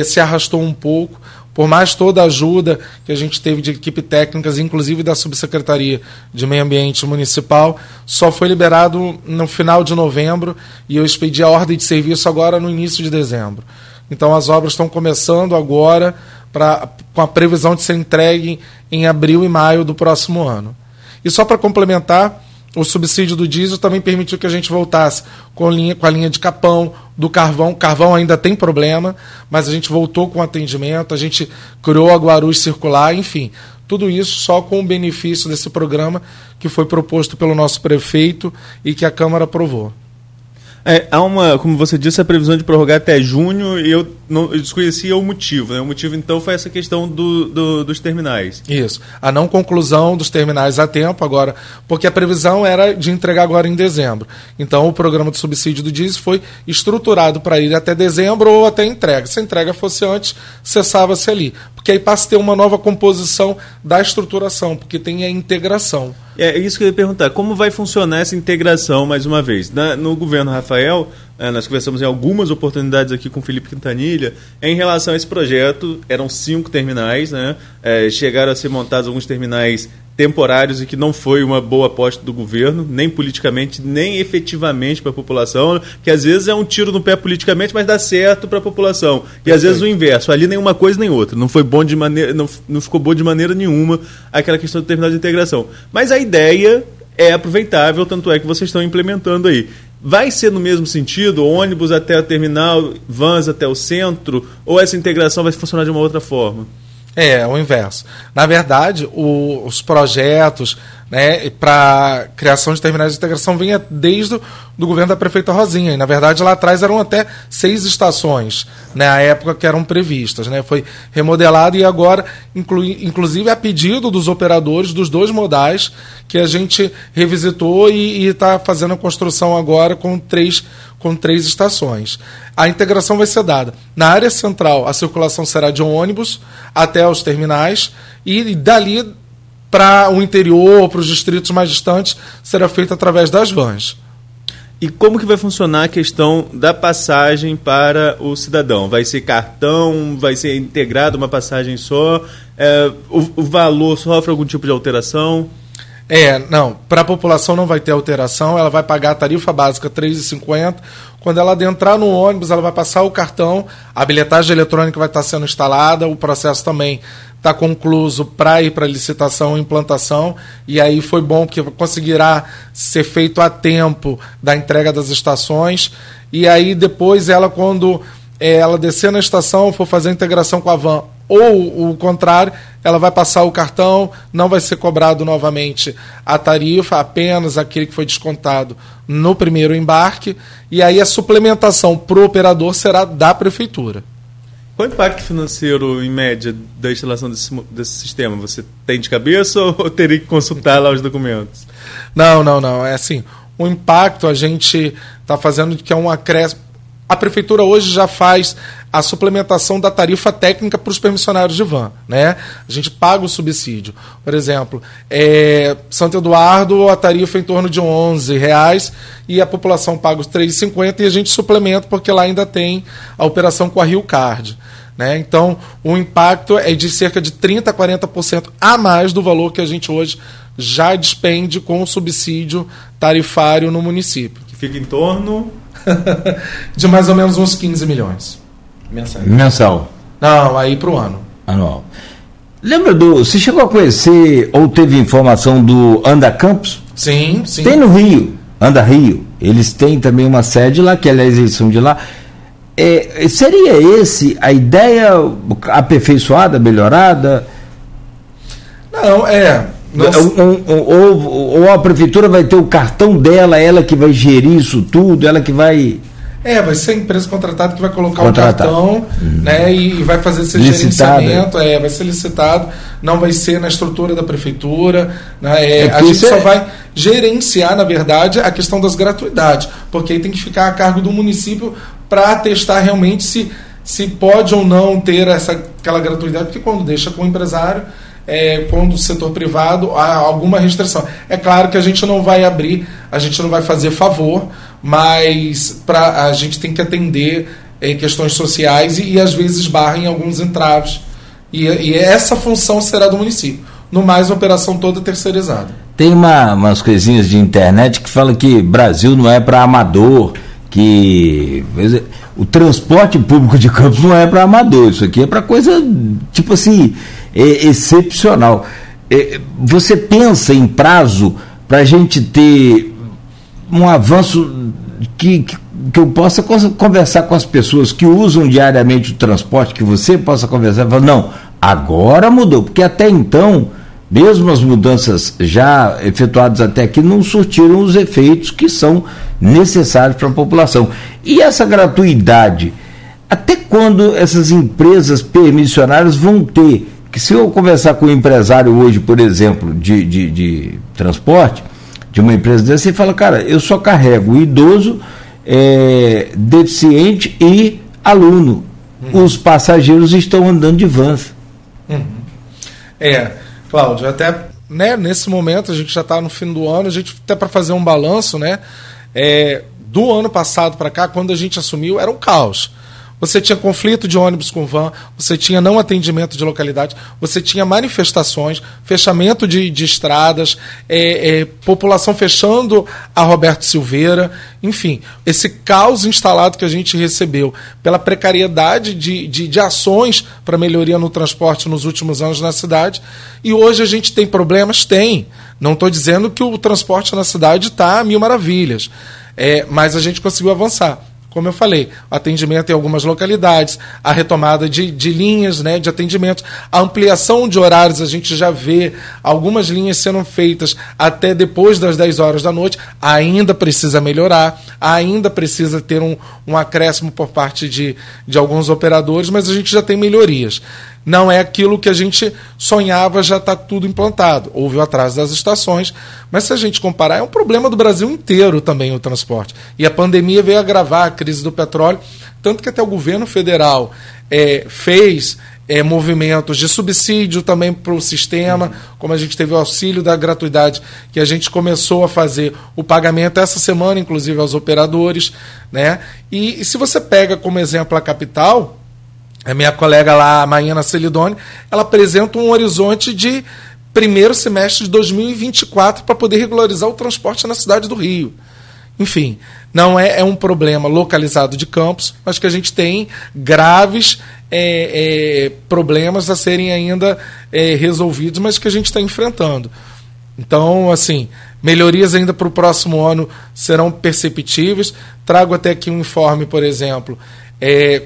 se arrastou um pouco, por mais toda a ajuda que a gente teve de equipe técnicas, inclusive da Subsecretaria de Meio Ambiente Municipal, só foi liberado no final de novembro, e eu expedi a ordem de serviço agora no início de dezembro. Então as obras estão começando agora, com a previsão de ser entregue em abril e maio do próximo ano. E só para complementar, o subsídio do diesel também permitiu que a gente voltasse com a linha de Capão, do carvão. Carvão ainda tem problema, mas a gente voltou com atendimento, a gente criou a Guarus Circular, enfim. Tudo isso só com o benefício desse programa que foi proposto pelo nosso prefeito e que a Câmara aprovou. Há uma, como você disse, a previsão de prorrogar até junho, e eu desconhecia o motivo, né? O motivo, então, foi essa questão dos terminais. Isso, a não conclusão dos terminais a tempo agora, porque a previsão era de entregar agora em dezembro. Então, o programa de subsídio do diesel foi estruturado para ir até dezembro ou até entrega. Se a entrega fosse antes, cessava-se ali, porque aí passa a ter uma nova composição da estruturação, porque tem a integração. É isso que eu ia perguntar, como vai funcionar essa integração, mais uma vez? No governo Rafael, nós conversamos em algumas oportunidades aqui com o Felipe Quintanilha, em relação a esse projeto, eram 5 terminais, né? Chegaram a ser montados alguns terminais temporários, e que não foi uma boa aposta do governo, nem politicamente, nem efetivamente para a população, que às vezes é um tiro no pé politicamente, mas dá certo para a população. E Perfeito. Às vezes o inverso, ali nenhuma coisa nem outra, não ficou bom de maneira nenhuma aquela questão do terminal de integração. Mas a ideia é aproveitável, tanto é que vocês estão implementando aí. Vai ser no mesmo sentido, ônibus até o terminal, vans até o centro, ou essa integração vai funcionar de uma outra forma? O inverso. Na verdade, os projetos, né, para criação de terminais de integração vinha desde do governo da prefeita Rosinha. E, na verdade, lá atrás eram até 6 estações, né, à época que eram previstas. Né, foi remodelado, e agora, inclusive, a pedido dos operadores dos 2 modais, que a gente revisitou e está fazendo a construção agora com 3 estações. A integração vai ser dada. Na área central, a circulação será de ônibus até os terminais, e dali para o interior, para os distritos mais distantes, será feita através das vans. E como que vai funcionar a questão da passagem para o cidadão? Vai ser cartão? Vai ser integrado uma passagem só? O valor sofre algum tipo de alteração? Não, para a população não vai ter alteração, ela vai pagar a tarifa básica R$ 3,50. Quando ela adentrar no ônibus, ela vai passar o cartão, a bilhetagem eletrônica vai estar sendo instalada, o processo também está concluído para ir para licitação e implantação, e aí foi bom porque conseguirá ser feito a tempo da entrega das estações, e aí depois ela, quando ela descer na estação, for fazer a integração com a van, ou o contrário, ela vai passar o cartão, não vai ser cobrado novamente a tarifa, apenas aquele que foi descontado no primeiro embarque, e aí a suplementação para o operador será da prefeitura. Qual o impacto financeiro, em média, da instalação desse sistema? Você tem de cabeça ou teria que consultar lá os documentos? Não. É assim, o impacto a gente está fazendo que é um acréscimo. A prefeitura hoje já faz a suplementação da tarifa técnica para os permissionários de van, né? A gente paga o subsídio. Por exemplo, Santo Eduardo, a tarifa é em torno de R$ 11,00, e a população paga os R$ 3,50, e a gente suplementa porque lá ainda tem a operação com a RioCard, né? Então, o impacto é de cerca de 30% a 40% a mais do valor que a gente hoje já despende com o subsídio tarifário no município. Que fica em torno... de mais ou menos uns 15 milhões. Mensal. Não, aí para o ano. Anual. Lembra do... Você chegou a conhecer ou teve informação do Anda Campos? Sim, sim. Tem no Rio, Anda Rio. Eles têm também uma sede lá, que aliás eles são de lá. É, seria esse a ideia aperfeiçoada, melhorada? Não, é... Ou a prefeitura vai ter o cartão dela, ela que vai gerir isso tudo, ela que vai... É, vai ser a empresa contratada que vai colocar o cartão, né, e vai fazer esse gerenciamento, vai ser licitado, não vai ser na estrutura da prefeitura, né, a gente só vai gerenciar, na verdade, a questão das gratuidades, porque aí tem que ficar a cargo do município para testar realmente se pode ou não ter aquela gratuidade, porque quando deixa com o empresário... quando o setor privado há alguma restrição. É claro que a gente não vai abrir, a gente não vai fazer favor, mas a gente tem que atender questões sociais e às vezes barra em alguns entraves. E essa função será do município. No mais, a operação toda terceirizada. Tem umas coisinhas de internet que falam que Brasil não é para amador, que o transporte público de Campos não é para amador, isso aqui é para coisa tipo assim... excepcional. Você pensa em prazo para a gente ter um avanço que eu possa conversar com as pessoas que usam diariamente o transporte, que você possa conversar e falar, não, agora mudou, porque até então, mesmo as mudanças já efetuadas até aqui, não surtiram os efeitos que são necessários para a população. E essa gratuidade, até quando essas empresas permissionárias vão ter? Que se eu conversar com um empresário hoje, por exemplo, de transporte, de uma empresa dessa, ele fala, cara, eu só carrego idoso, deficiente e aluno. Os passageiros estão andando de vans. Cláudio, até nesse momento, a gente já está no fim do ano, a gente até para fazer um balanço, né? Do ano passado para cá, quando a gente assumiu, era um caos. Você tinha conflito de ônibus com van, você tinha não atendimento de localidade, você tinha manifestações, fechamento de estradas, população fechando a Roberto Silveira, enfim, esse caos instalado que a gente recebeu pela precariedade de ações para melhoria no transporte nos últimos anos na cidade, e hoje a gente tem problemas? Tem. Não estou dizendo que o transporte na cidade está a mil maravilhas, mas a gente conseguiu avançar. Como eu falei, atendimento em algumas localidades, a retomada de linhas, né, de atendimento, a ampliação de horários, a gente já vê algumas linhas sendo feitas até depois das 10 horas da noite, ainda precisa melhorar, ainda precisa ter um acréscimo por parte de alguns operadores, mas a gente já tem melhorias. Não é aquilo que a gente sonhava, já está tudo implantado. Houve o atraso das estações, mas se a gente comparar, é um problema do Brasil inteiro também o transporte. E a pandemia veio agravar a crise do petróleo, tanto que até o governo federal fez movimentos de subsídio também para o sistema, como a gente teve o auxílio da gratuidade, que a gente começou a fazer o pagamento essa semana, inclusive, aos operadores, né? E se você pega como exemplo a capital... A minha colega lá, a Maiana Celidoni, ela apresenta um horizonte de primeiro semestre de 2024 para poder regularizar o transporte na cidade do Rio. Enfim, não é um problema localizado de Campos, mas que a gente tem graves problemas a serem ainda resolvidos, mas que a gente está enfrentando. Então, assim, melhorias ainda para o próximo ano serão perceptíveis. Trago até aqui um informe, por exemplo...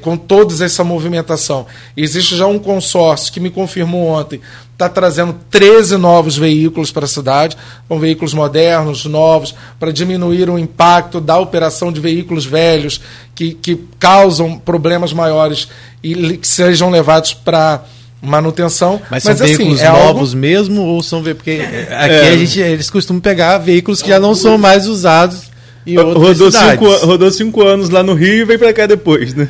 com toda essa movimentação, existe já um consórcio que me confirmou ontem, está trazendo 13 novos veículos para a cidade, são veículos modernos, novos, para diminuir o impacto da operação de veículos velhos que causam problemas maiores e que sejam levados para manutenção. Mas são veículos novos mesmo, ou são veículos? Porque aqui eles costumam pegar veículos que já não são mais usados. Rodou 5 anos lá no Rio e veio para cá depois, né?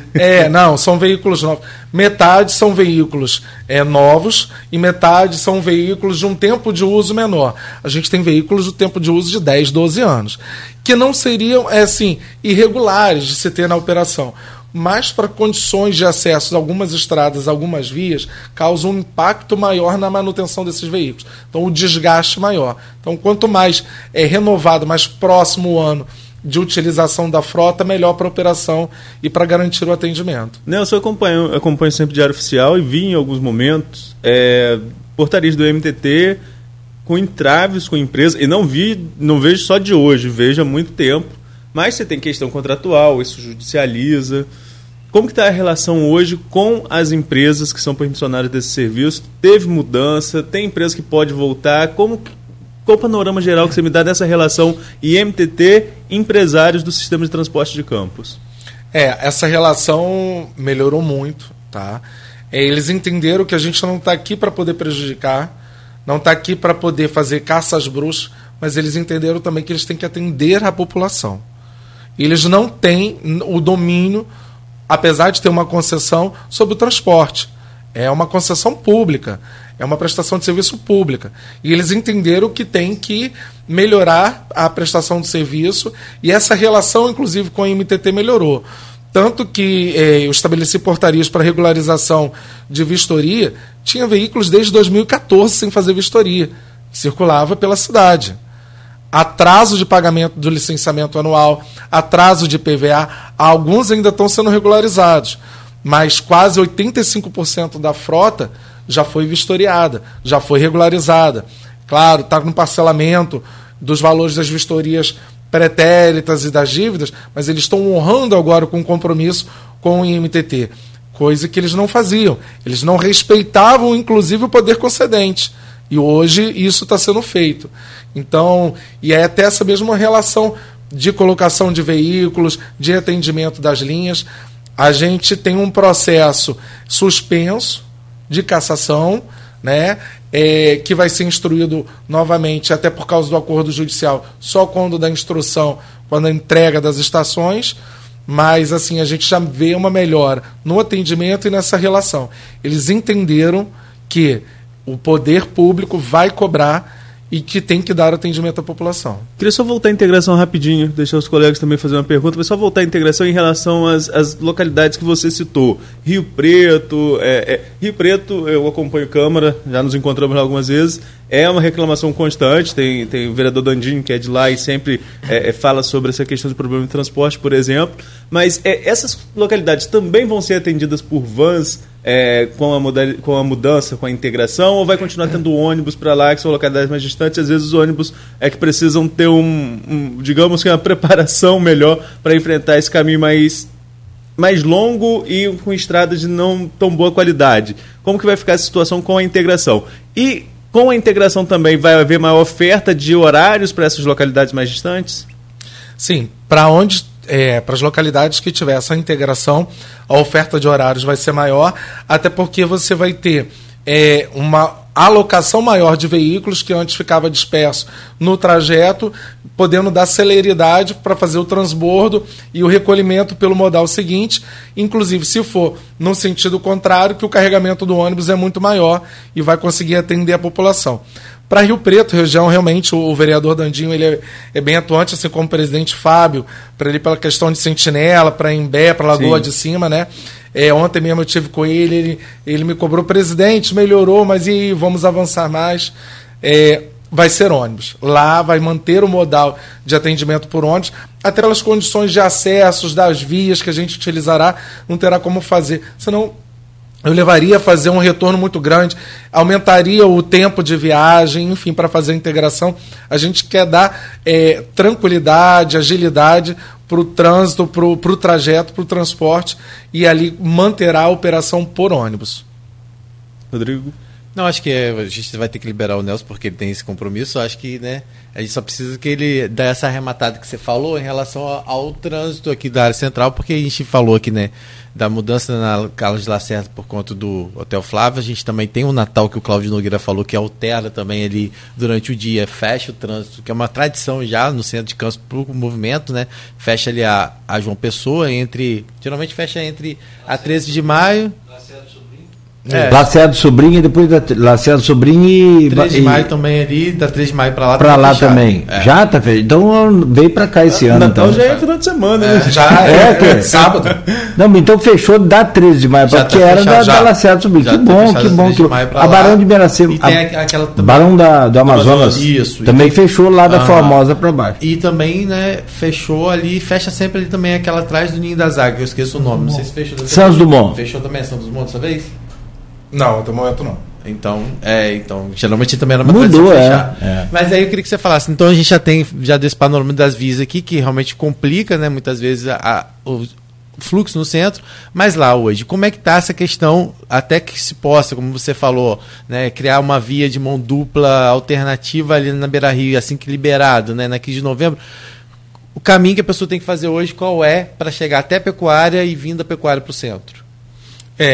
Não, são veículos novos. Metade são veículos novos e metade são veículos de um tempo de uso menor. A gente tem veículos de tempo de uso de 10, 12 anos, que não seriam, irregulares de se ter na operação. Mas para condições de acesso a algumas estradas, algumas vias, causa um impacto maior na manutenção desses veículos. Então, o desgaste maior. Então, quanto mais renovado, mais próximo o ano de utilização da frota, melhor para a operação e para garantir o atendimento. Nelson, eu acompanho sempre o Diário Oficial e vi em alguns momentos portarias do IMTT com entraves com empresa, e não vejo só de hoje, vejo há muito tempo, mas você tem questão contratual, isso judicializa. Como que está a relação hoje com as empresas que são permissionárias desse serviço? Teve mudança? Tem empresa que pode voltar? Qual o panorama geral que você me dá dessa relação IMTT empresários do sistema de transporte de Campos? Essa relação melhorou muito, tá? Eles entenderam que a gente não está aqui para poder prejudicar, não está aqui para poder fazer caça às bruxas, mas eles entenderam também que eles têm que atender a população. Eles não têm o domínio, apesar de ter uma concessão sobre o transporte. É uma concessão pública, é uma prestação de serviço pública. E eles entenderam que tem que melhorar a prestação de serviço, e essa relação, inclusive, com a IMTT melhorou. Tanto que eu estabeleci portarias para regularização de vistoria, tinha veículos desde 2014 sem fazer vistoria, circulava pela cidade. Atraso de pagamento do licenciamento anual, atraso de IPVA, alguns ainda estão sendo regularizados, mas quase 85% da frota já foi vistoriada, já foi regularizada. Claro, está no parcelamento dos valores das vistorias pretéritas e das dívidas, mas eles estão honrando agora com o compromisso com o IMTT, coisa que eles não faziam. Eles não respeitavam, inclusive, o poder concedente. E hoje isso está sendo feito. Então, e é até essa mesma relação de colocação de veículos, de atendimento das linhas. A gente tem um processo suspenso de cassação, né, que vai ser instruído novamente, até por causa do acordo judicial, só quando da instrução, quando a entrega das estações. Mas assim, a gente já vê uma melhora no atendimento e nessa relação. Eles entenderam que o poder público vai cobrar e que tem que dar atendimento à população. Queria só voltar à integração rapidinho, deixar os colegas também fazer uma pergunta, mas só voltar à integração em relação às localidades que você citou. Rio Preto, Rio Preto, eu acompanho Câmara, já nos encontramos lá algumas vezes, é uma reclamação constante, tem o vereador Dandini, que é de lá e sempre fala sobre essa questão do problema de transporte, por exemplo, mas essas localidades também vão ser atendidas por vans, com a mudança, com a integração, ou vai continuar tendo ônibus para lá, que são localidades mais distantes? Às vezes os ônibus que precisam ter digamos que uma preparação melhor para enfrentar esse caminho mais longo e com estradas de não tão boa qualidade. Como que vai ficar essa situação com a integração? E com a integração também vai haver maior oferta de horários para essas localidades mais distantes? Sim, para as localidades que tiver essa integração, a oferta de horários vai ser maior, até porque você vai ter uma alocação maior de veículos que antes ficava disperso no trajeto, podendo dar celeridade para fazer o transbordo e o recolhimento pelo modal seguinte, inclusive se for no sentido contrário, que o carregamento do ônibus é muito maior e vai conseguir atender a população. Para Rio Preto, região, realmente, o vereador Dandinho ele é bem atuante, assim como o presidente Fábio, para ele pela questão de Sentinela, para Imbé, para Lagoa Sim. de Cima, né? Ontem mesmo eu estive com ele me cobrou, presidente, melhorou, mas e vamos avançar mais. Vai ser ônibus. Lá vai manter o modal de atendimento por ônibus, até pelas condições de acessos das vias que a gente utilizará, não terá como fazer, senão eu levaria a fazer um retorno muito grande, aumentaria o tempo de viagem, enfim, para fazer a integração. A gente quer dar tranquilidade, agilidade para o trânsito, para o trajeto, para o transporte, e ali manterá a operação por ônibus. Rodrigo? Não, acho que a gente vai ter que liberar o Nelson, porque ele tem esse compromisso. Acho que, né, a gente só precisa que ele dê essa arrematada que você falou em relação ao trânsito aqui da área central, porque a gente falou aqui, né, da mudança na Carlos de Lacerda por conta do Hotel Flávio. A gente também tem o Natal, que o Cláudio Nogueira falou, que altera também ali durante o dia, fecha o trânsito, que é uma tradição já no centro de Campos para o movimento, né? Fecha ali a João Pessoa, geralmente fecha entre a 13 de maio... Lacerda Sobrinho e depois da Lacerda Sobrinho e 3 de maio também ali, da 3 de maio pra lá. Pra lá fechado. Também. Já tá fechado. Então veio pra cá esse ano. Então já é final de semana, né? Já é sábado. Não, então fechou da 13 de maio, porque tá era da Lacerda Sobrinho. Que bom, que bom. A Barão de Miracema. Barão do Amazonas. Isso. Também fechou lá da Formosa pra baixo. E também, né, fechou ali, fecha sempre ali também aquela atrás do Ninho das Águias, eu esqueço o nome. Não sei se fechou. Santos Dumont. Fechou também Santos Dumont dessa vez? Não, até o momento não. Então, geralmente também era uma mudou, coisa fechar. Mas aí eu queria que você falasse, então a gente já desse panorama das vias aqui, que realmente complica, né, muitas vezes o fluxo no centro, mas lá hoje, como é que está essa questão, até que se possa, como você falou, né, criar uma via de mão dupla alternativa ali na Beira-Rio, assim que liberado, né, na 15 de novembro, o caminho que a pessoa tem que fazer hoje, qual é para chegar até a pecuária e vindo da pecuária para o centro?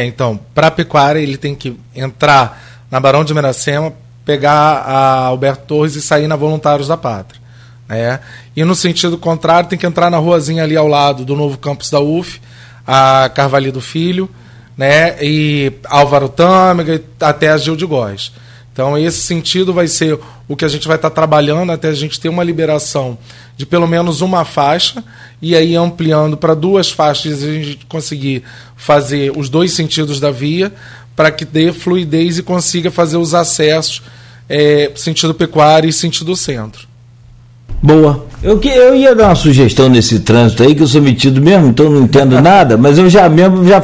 Então, para a pecuária ele tem que entrar na Barão de Miracema, pegar a Alberto Torres e sair na Voluntários da Pátria. Né? E no sentido contrário, tem que entrar na ruazinha ali ao lado do novo campus da UF, a Carvalho do Filho, né? E Álvaro Tâmega até a Gil de Góes. Então, esse sentido vai ser o que a gente vai estar trabalhando até a gente ter uma liberação de pelo menos uma faixa, e aí ampliando para duas faixas, a gente conseguir fazer os dois sentidos da via, para que dê fluidez e consiga fazer os acessos sentido pecuária e sentido centro. Boa. Eu ia dar uma sugestão nesse trânsito aí, que eu sou metido mesmo, então não entendo nada, mas eu já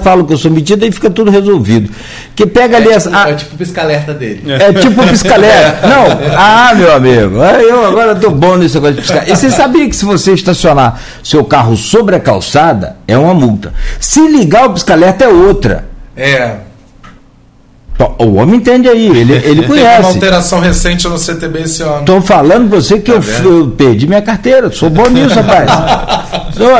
falo que eu sou metido e fica tudo resolvido. Que pega ali essa. É tipo o pisca-alerta dele. É tipo o pisca-alerta. Não, meu amigo, eu agora tô bom nesse negócio de piscar. E você sabia que se você estacionar seu carro sobre a calçada, é uma multa. Se ligar o pisca-alerta é outra. O homem entende aí, ele conhece. Teve uma alteração recente no CTB esse ano. Estou falando para você que eu perdi minha carteira, sou bom nisso, rapaz.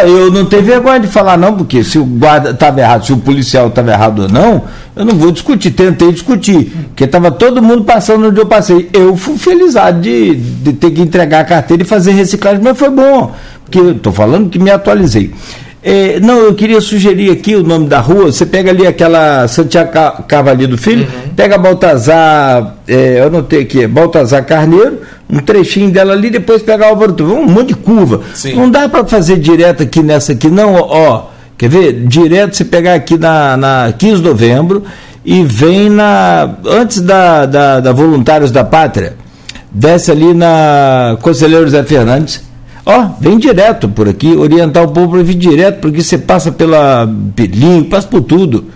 Eu não tenho vergonha de falar não, porque se o guarda estava errado, se o policial estava errado ou não, eu não vou discutir, tentei discutir, porque estava todo mundo passando onde eu passei. Eu fui felizado de ter que entregar a carteira e fazer reciclagem, mas foi bom, porque eu estou falando que me atualizei. Não, eu queria sugerir aqui o nome da rua. Você pega ali aquela Santiago Carvalho do Filho, pega Baltazar, eu anotei aqui, Baltazar Carneiro, um trechinho dela ali, depois pega Álvaro Torres, um monte de curva. Sim. Não dá para fazer direto aqui nessa aqui, não, quer ver? Direto você pegar aqui na 15 de novembro e vem antes da Voluntários da Pátria, desce ali na Conselheiro José Fernandes. Vem direto por aqui, orientar o povo para vir direto, porque você passa pela Belim, passa por tudo.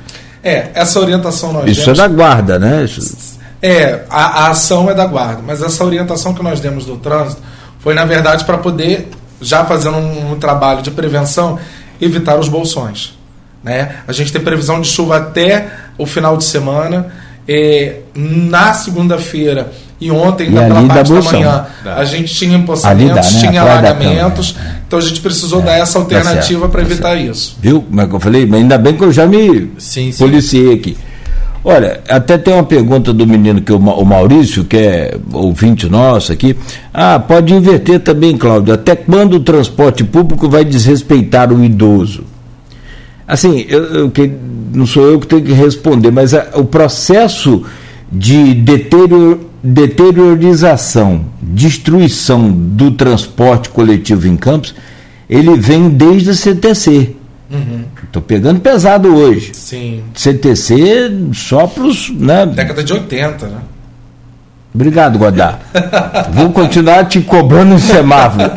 Essa orientação nós demos... Isso é da guarda, né? A ação é da guarda, mas essa orientação que nós demos do trânsito foi, na verdade, para poder, já fazendo um trabalho de prevenção, evitar os bolsões. Né? A gente tem previsão de chuva até o final de semana. Na segunda-feira... E ontem, ainda pela parte da manhã, a gente tinha empoçamentos, tinha alagamentos, então a gente precisou dar essa alternativa para evitar isso. Viu como é que eu falei? Mas ainda bem que eu já me policiei aqui. Olha, até tem uma pergunta do menino, que o Maurício, que é ouvinte nosso aqui. Pode inverter também, Cláudio. Até quando o transporte público vai desrespeitar o idoso? Assim, não sou eu que tenho que responder, mas o processo de deteriorização, destruição do transporte coletivo em Campos, ele vem desde o CTC. Estou pegando pesado hoje. Sim. CTC só para os... Né? Década de 80, né? Obrigado, Godard. Vou continuar te cobrando um semáforo.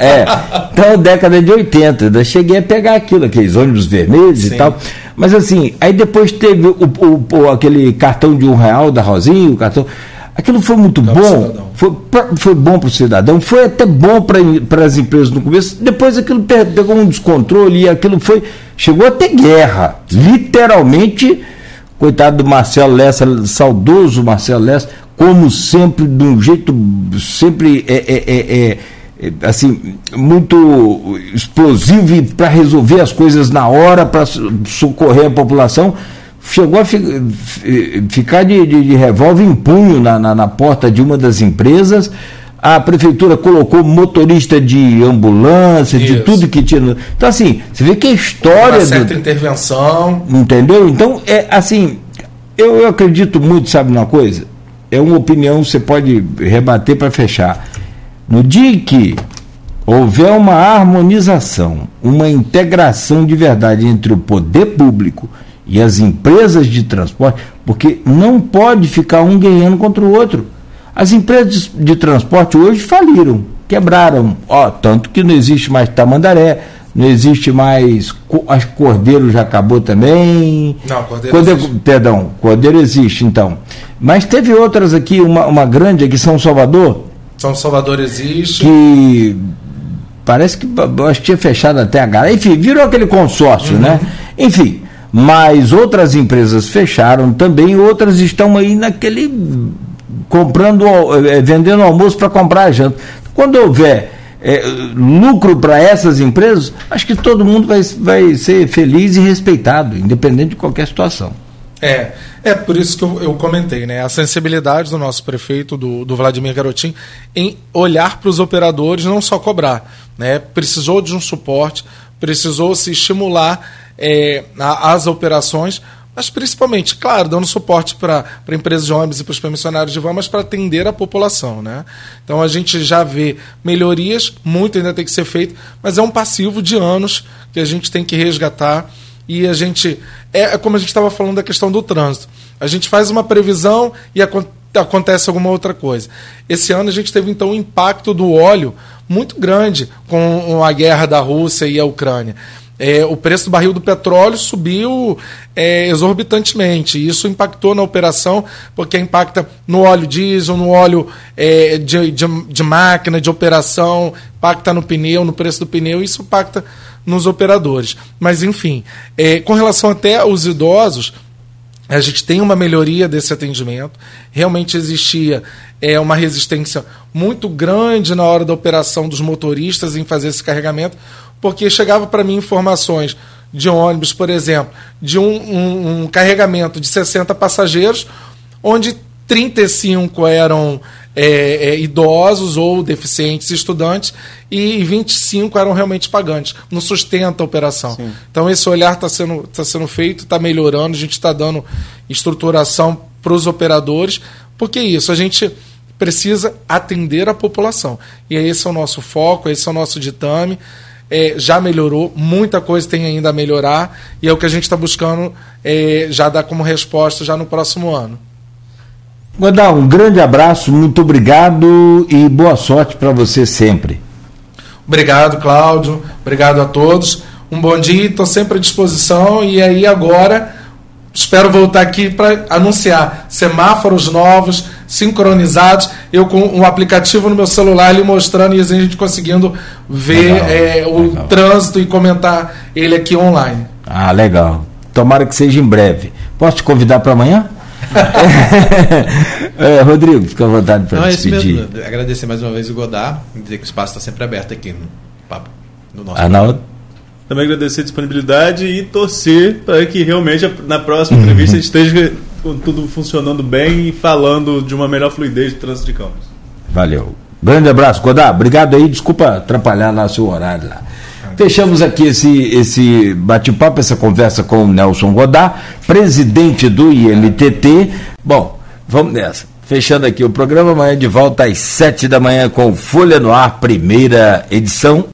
Então, década de 80, ainda cheguei a pegar aqueles ônibus vermelhos. Sim. E tal. Mas assim, aí depois teve aquele cartão de R$1 da Rosinha, o cartão... Aquilo foi muito bom, foi bom para o cidadão, foi até bom para as empresas no começo, depois aquilo pegou um descontrole e aquilo chegou até guerra, literalmente. Coitado do Marcelo Lessa, saudoso Marcelo Lessa, como sempre, de um jeito sempre assim, muito explosivo, para resolver as coisas na hora, para socorrer a população. Chegou a ficar de revólver em punho na porta de uma das empresas. A prefeitura colocou motorista de ambulância, isso, de tudo que tinha. Então, assim, você vê que a história... Uma certa intervenção. Entendeu? Então, assim, eu acredito muito, sabe uma coisa? É uma opinião, você pode rebater para fechar. No dia que houver uma harmonização, uma integração de verdade entre o poder público e as empresas de transporte, porque não pode ficar um guerreando contra o outro. As empresas de transporte hoje faliram, quebraram, tanto que não existe mais Tamandaré, não existe mais, acho que Cordeiro já acabou também. Não, Cordeiro existe. Perdão, Cordeiro existe, então. Mas teve outras aqui, uma grande aqui, São Salvador. São Salvador existe. Que parece que acho que tinha fechado até agora. Enfim, virou aquele consórcio, né? Enfim, mas outras empresas fecharam também, outras estão aí naquele... comprando, vendendo almoço para comprar a janta. Quando houver lucro para essas empresas, acho que todo mundo vai ser feliz e respeitado, independente de qualquer situação. É por isso que eu comentei, né? A sensibilidade do nosso prefeito, do Vladimir Garotinho, em olhar para os operadores, não só cobrar, né? Precisou de um suporte, precisou se estimular as operações, mas principalmente, claro, dando suporte para empresas de ônibus e para os permissionários de van, mas para atender a população, né? Então a gente já vê melhorias, muito ainda tem que ser feito, mas é um passivo de anos que a gente tem que resgatar. E a gente, como a gente estava falando da questão do trânsito, a gente faz uma previsão e acontece alguma outra coisa. Esse ano a gente teve então um impacto do óleo muito grande com a guerra da Rússia e a Ucrânia. O preço do barril do petróleo subiu exorbitantemente. Isso impactou na operação, porque impacta no óleo diesel, no óleo de máquina, de operação, impacta no pneu, no preço do pneu, isso impacta nos operadores. Mas, enfim, com relação até aos idosos, a gente tem uma melhoria desse atendimento. Realmente existia uma resistência muito grande na hora da operação dos motoristas em fazer esse carregamento, porque chegava para mim informações de ônibus, por exemplo, de um carregamento de 60 passageiros, onde 35 eram idosos ou deficientes estudantes e 25 eram realmente pagantes. Não sustenta a operação. Sim. Então esse olhar está sendo feito, está melhorando, a gente está dando estruturação para os operadores, porque isso, a gente precisa atender a população. E esse é o nosso foco, esse é o nosso ditame. Já melhorou, muita coisa tem ainda a melhorar, e é o que a gente está buscando já dar como resposta já no próximo ano. Godard, um grande abraço, muito obrigado e boa sorte para você sempre. Obrigado, Cláudio, obrigado a todos, um bom dia, estou sempre à disposição, e aí agora espero voltar aqui para anunciar semáforos novos, sincronizados, eu com um aplicativo no meu celular ele mostrando e a gente conseguindo ver legal. Trânsito e comentar ele aqui online. Ah, legal. Tomara que seja em breve. Posso te convidar para amanhã? Rodrigo, fica à vontade para despedir. Isso mesmo. Agradecer mais uma vez o Godard e dizer que o espaço está sempre aberto aqui no papo, no nosso Também agradecer a disponibilidade e torcer para que realmente na próxima entrevista a gente esteja com tudo funcionando bem e falando de uma melhor fluidez de trânsito de Campos. Valeu. Grande abraço, Godard. Obrigado aí. Desculpa atrapalhar lá seu horário lá. Fechamos aqui esse bate-papo, essa conversa com o Nelson Godard, presidente do IMTT. Bom, vamos nessa. Fechando aqui o programa, amanhã de volta às 7 da manhã com Folha no Ar, primeira edição.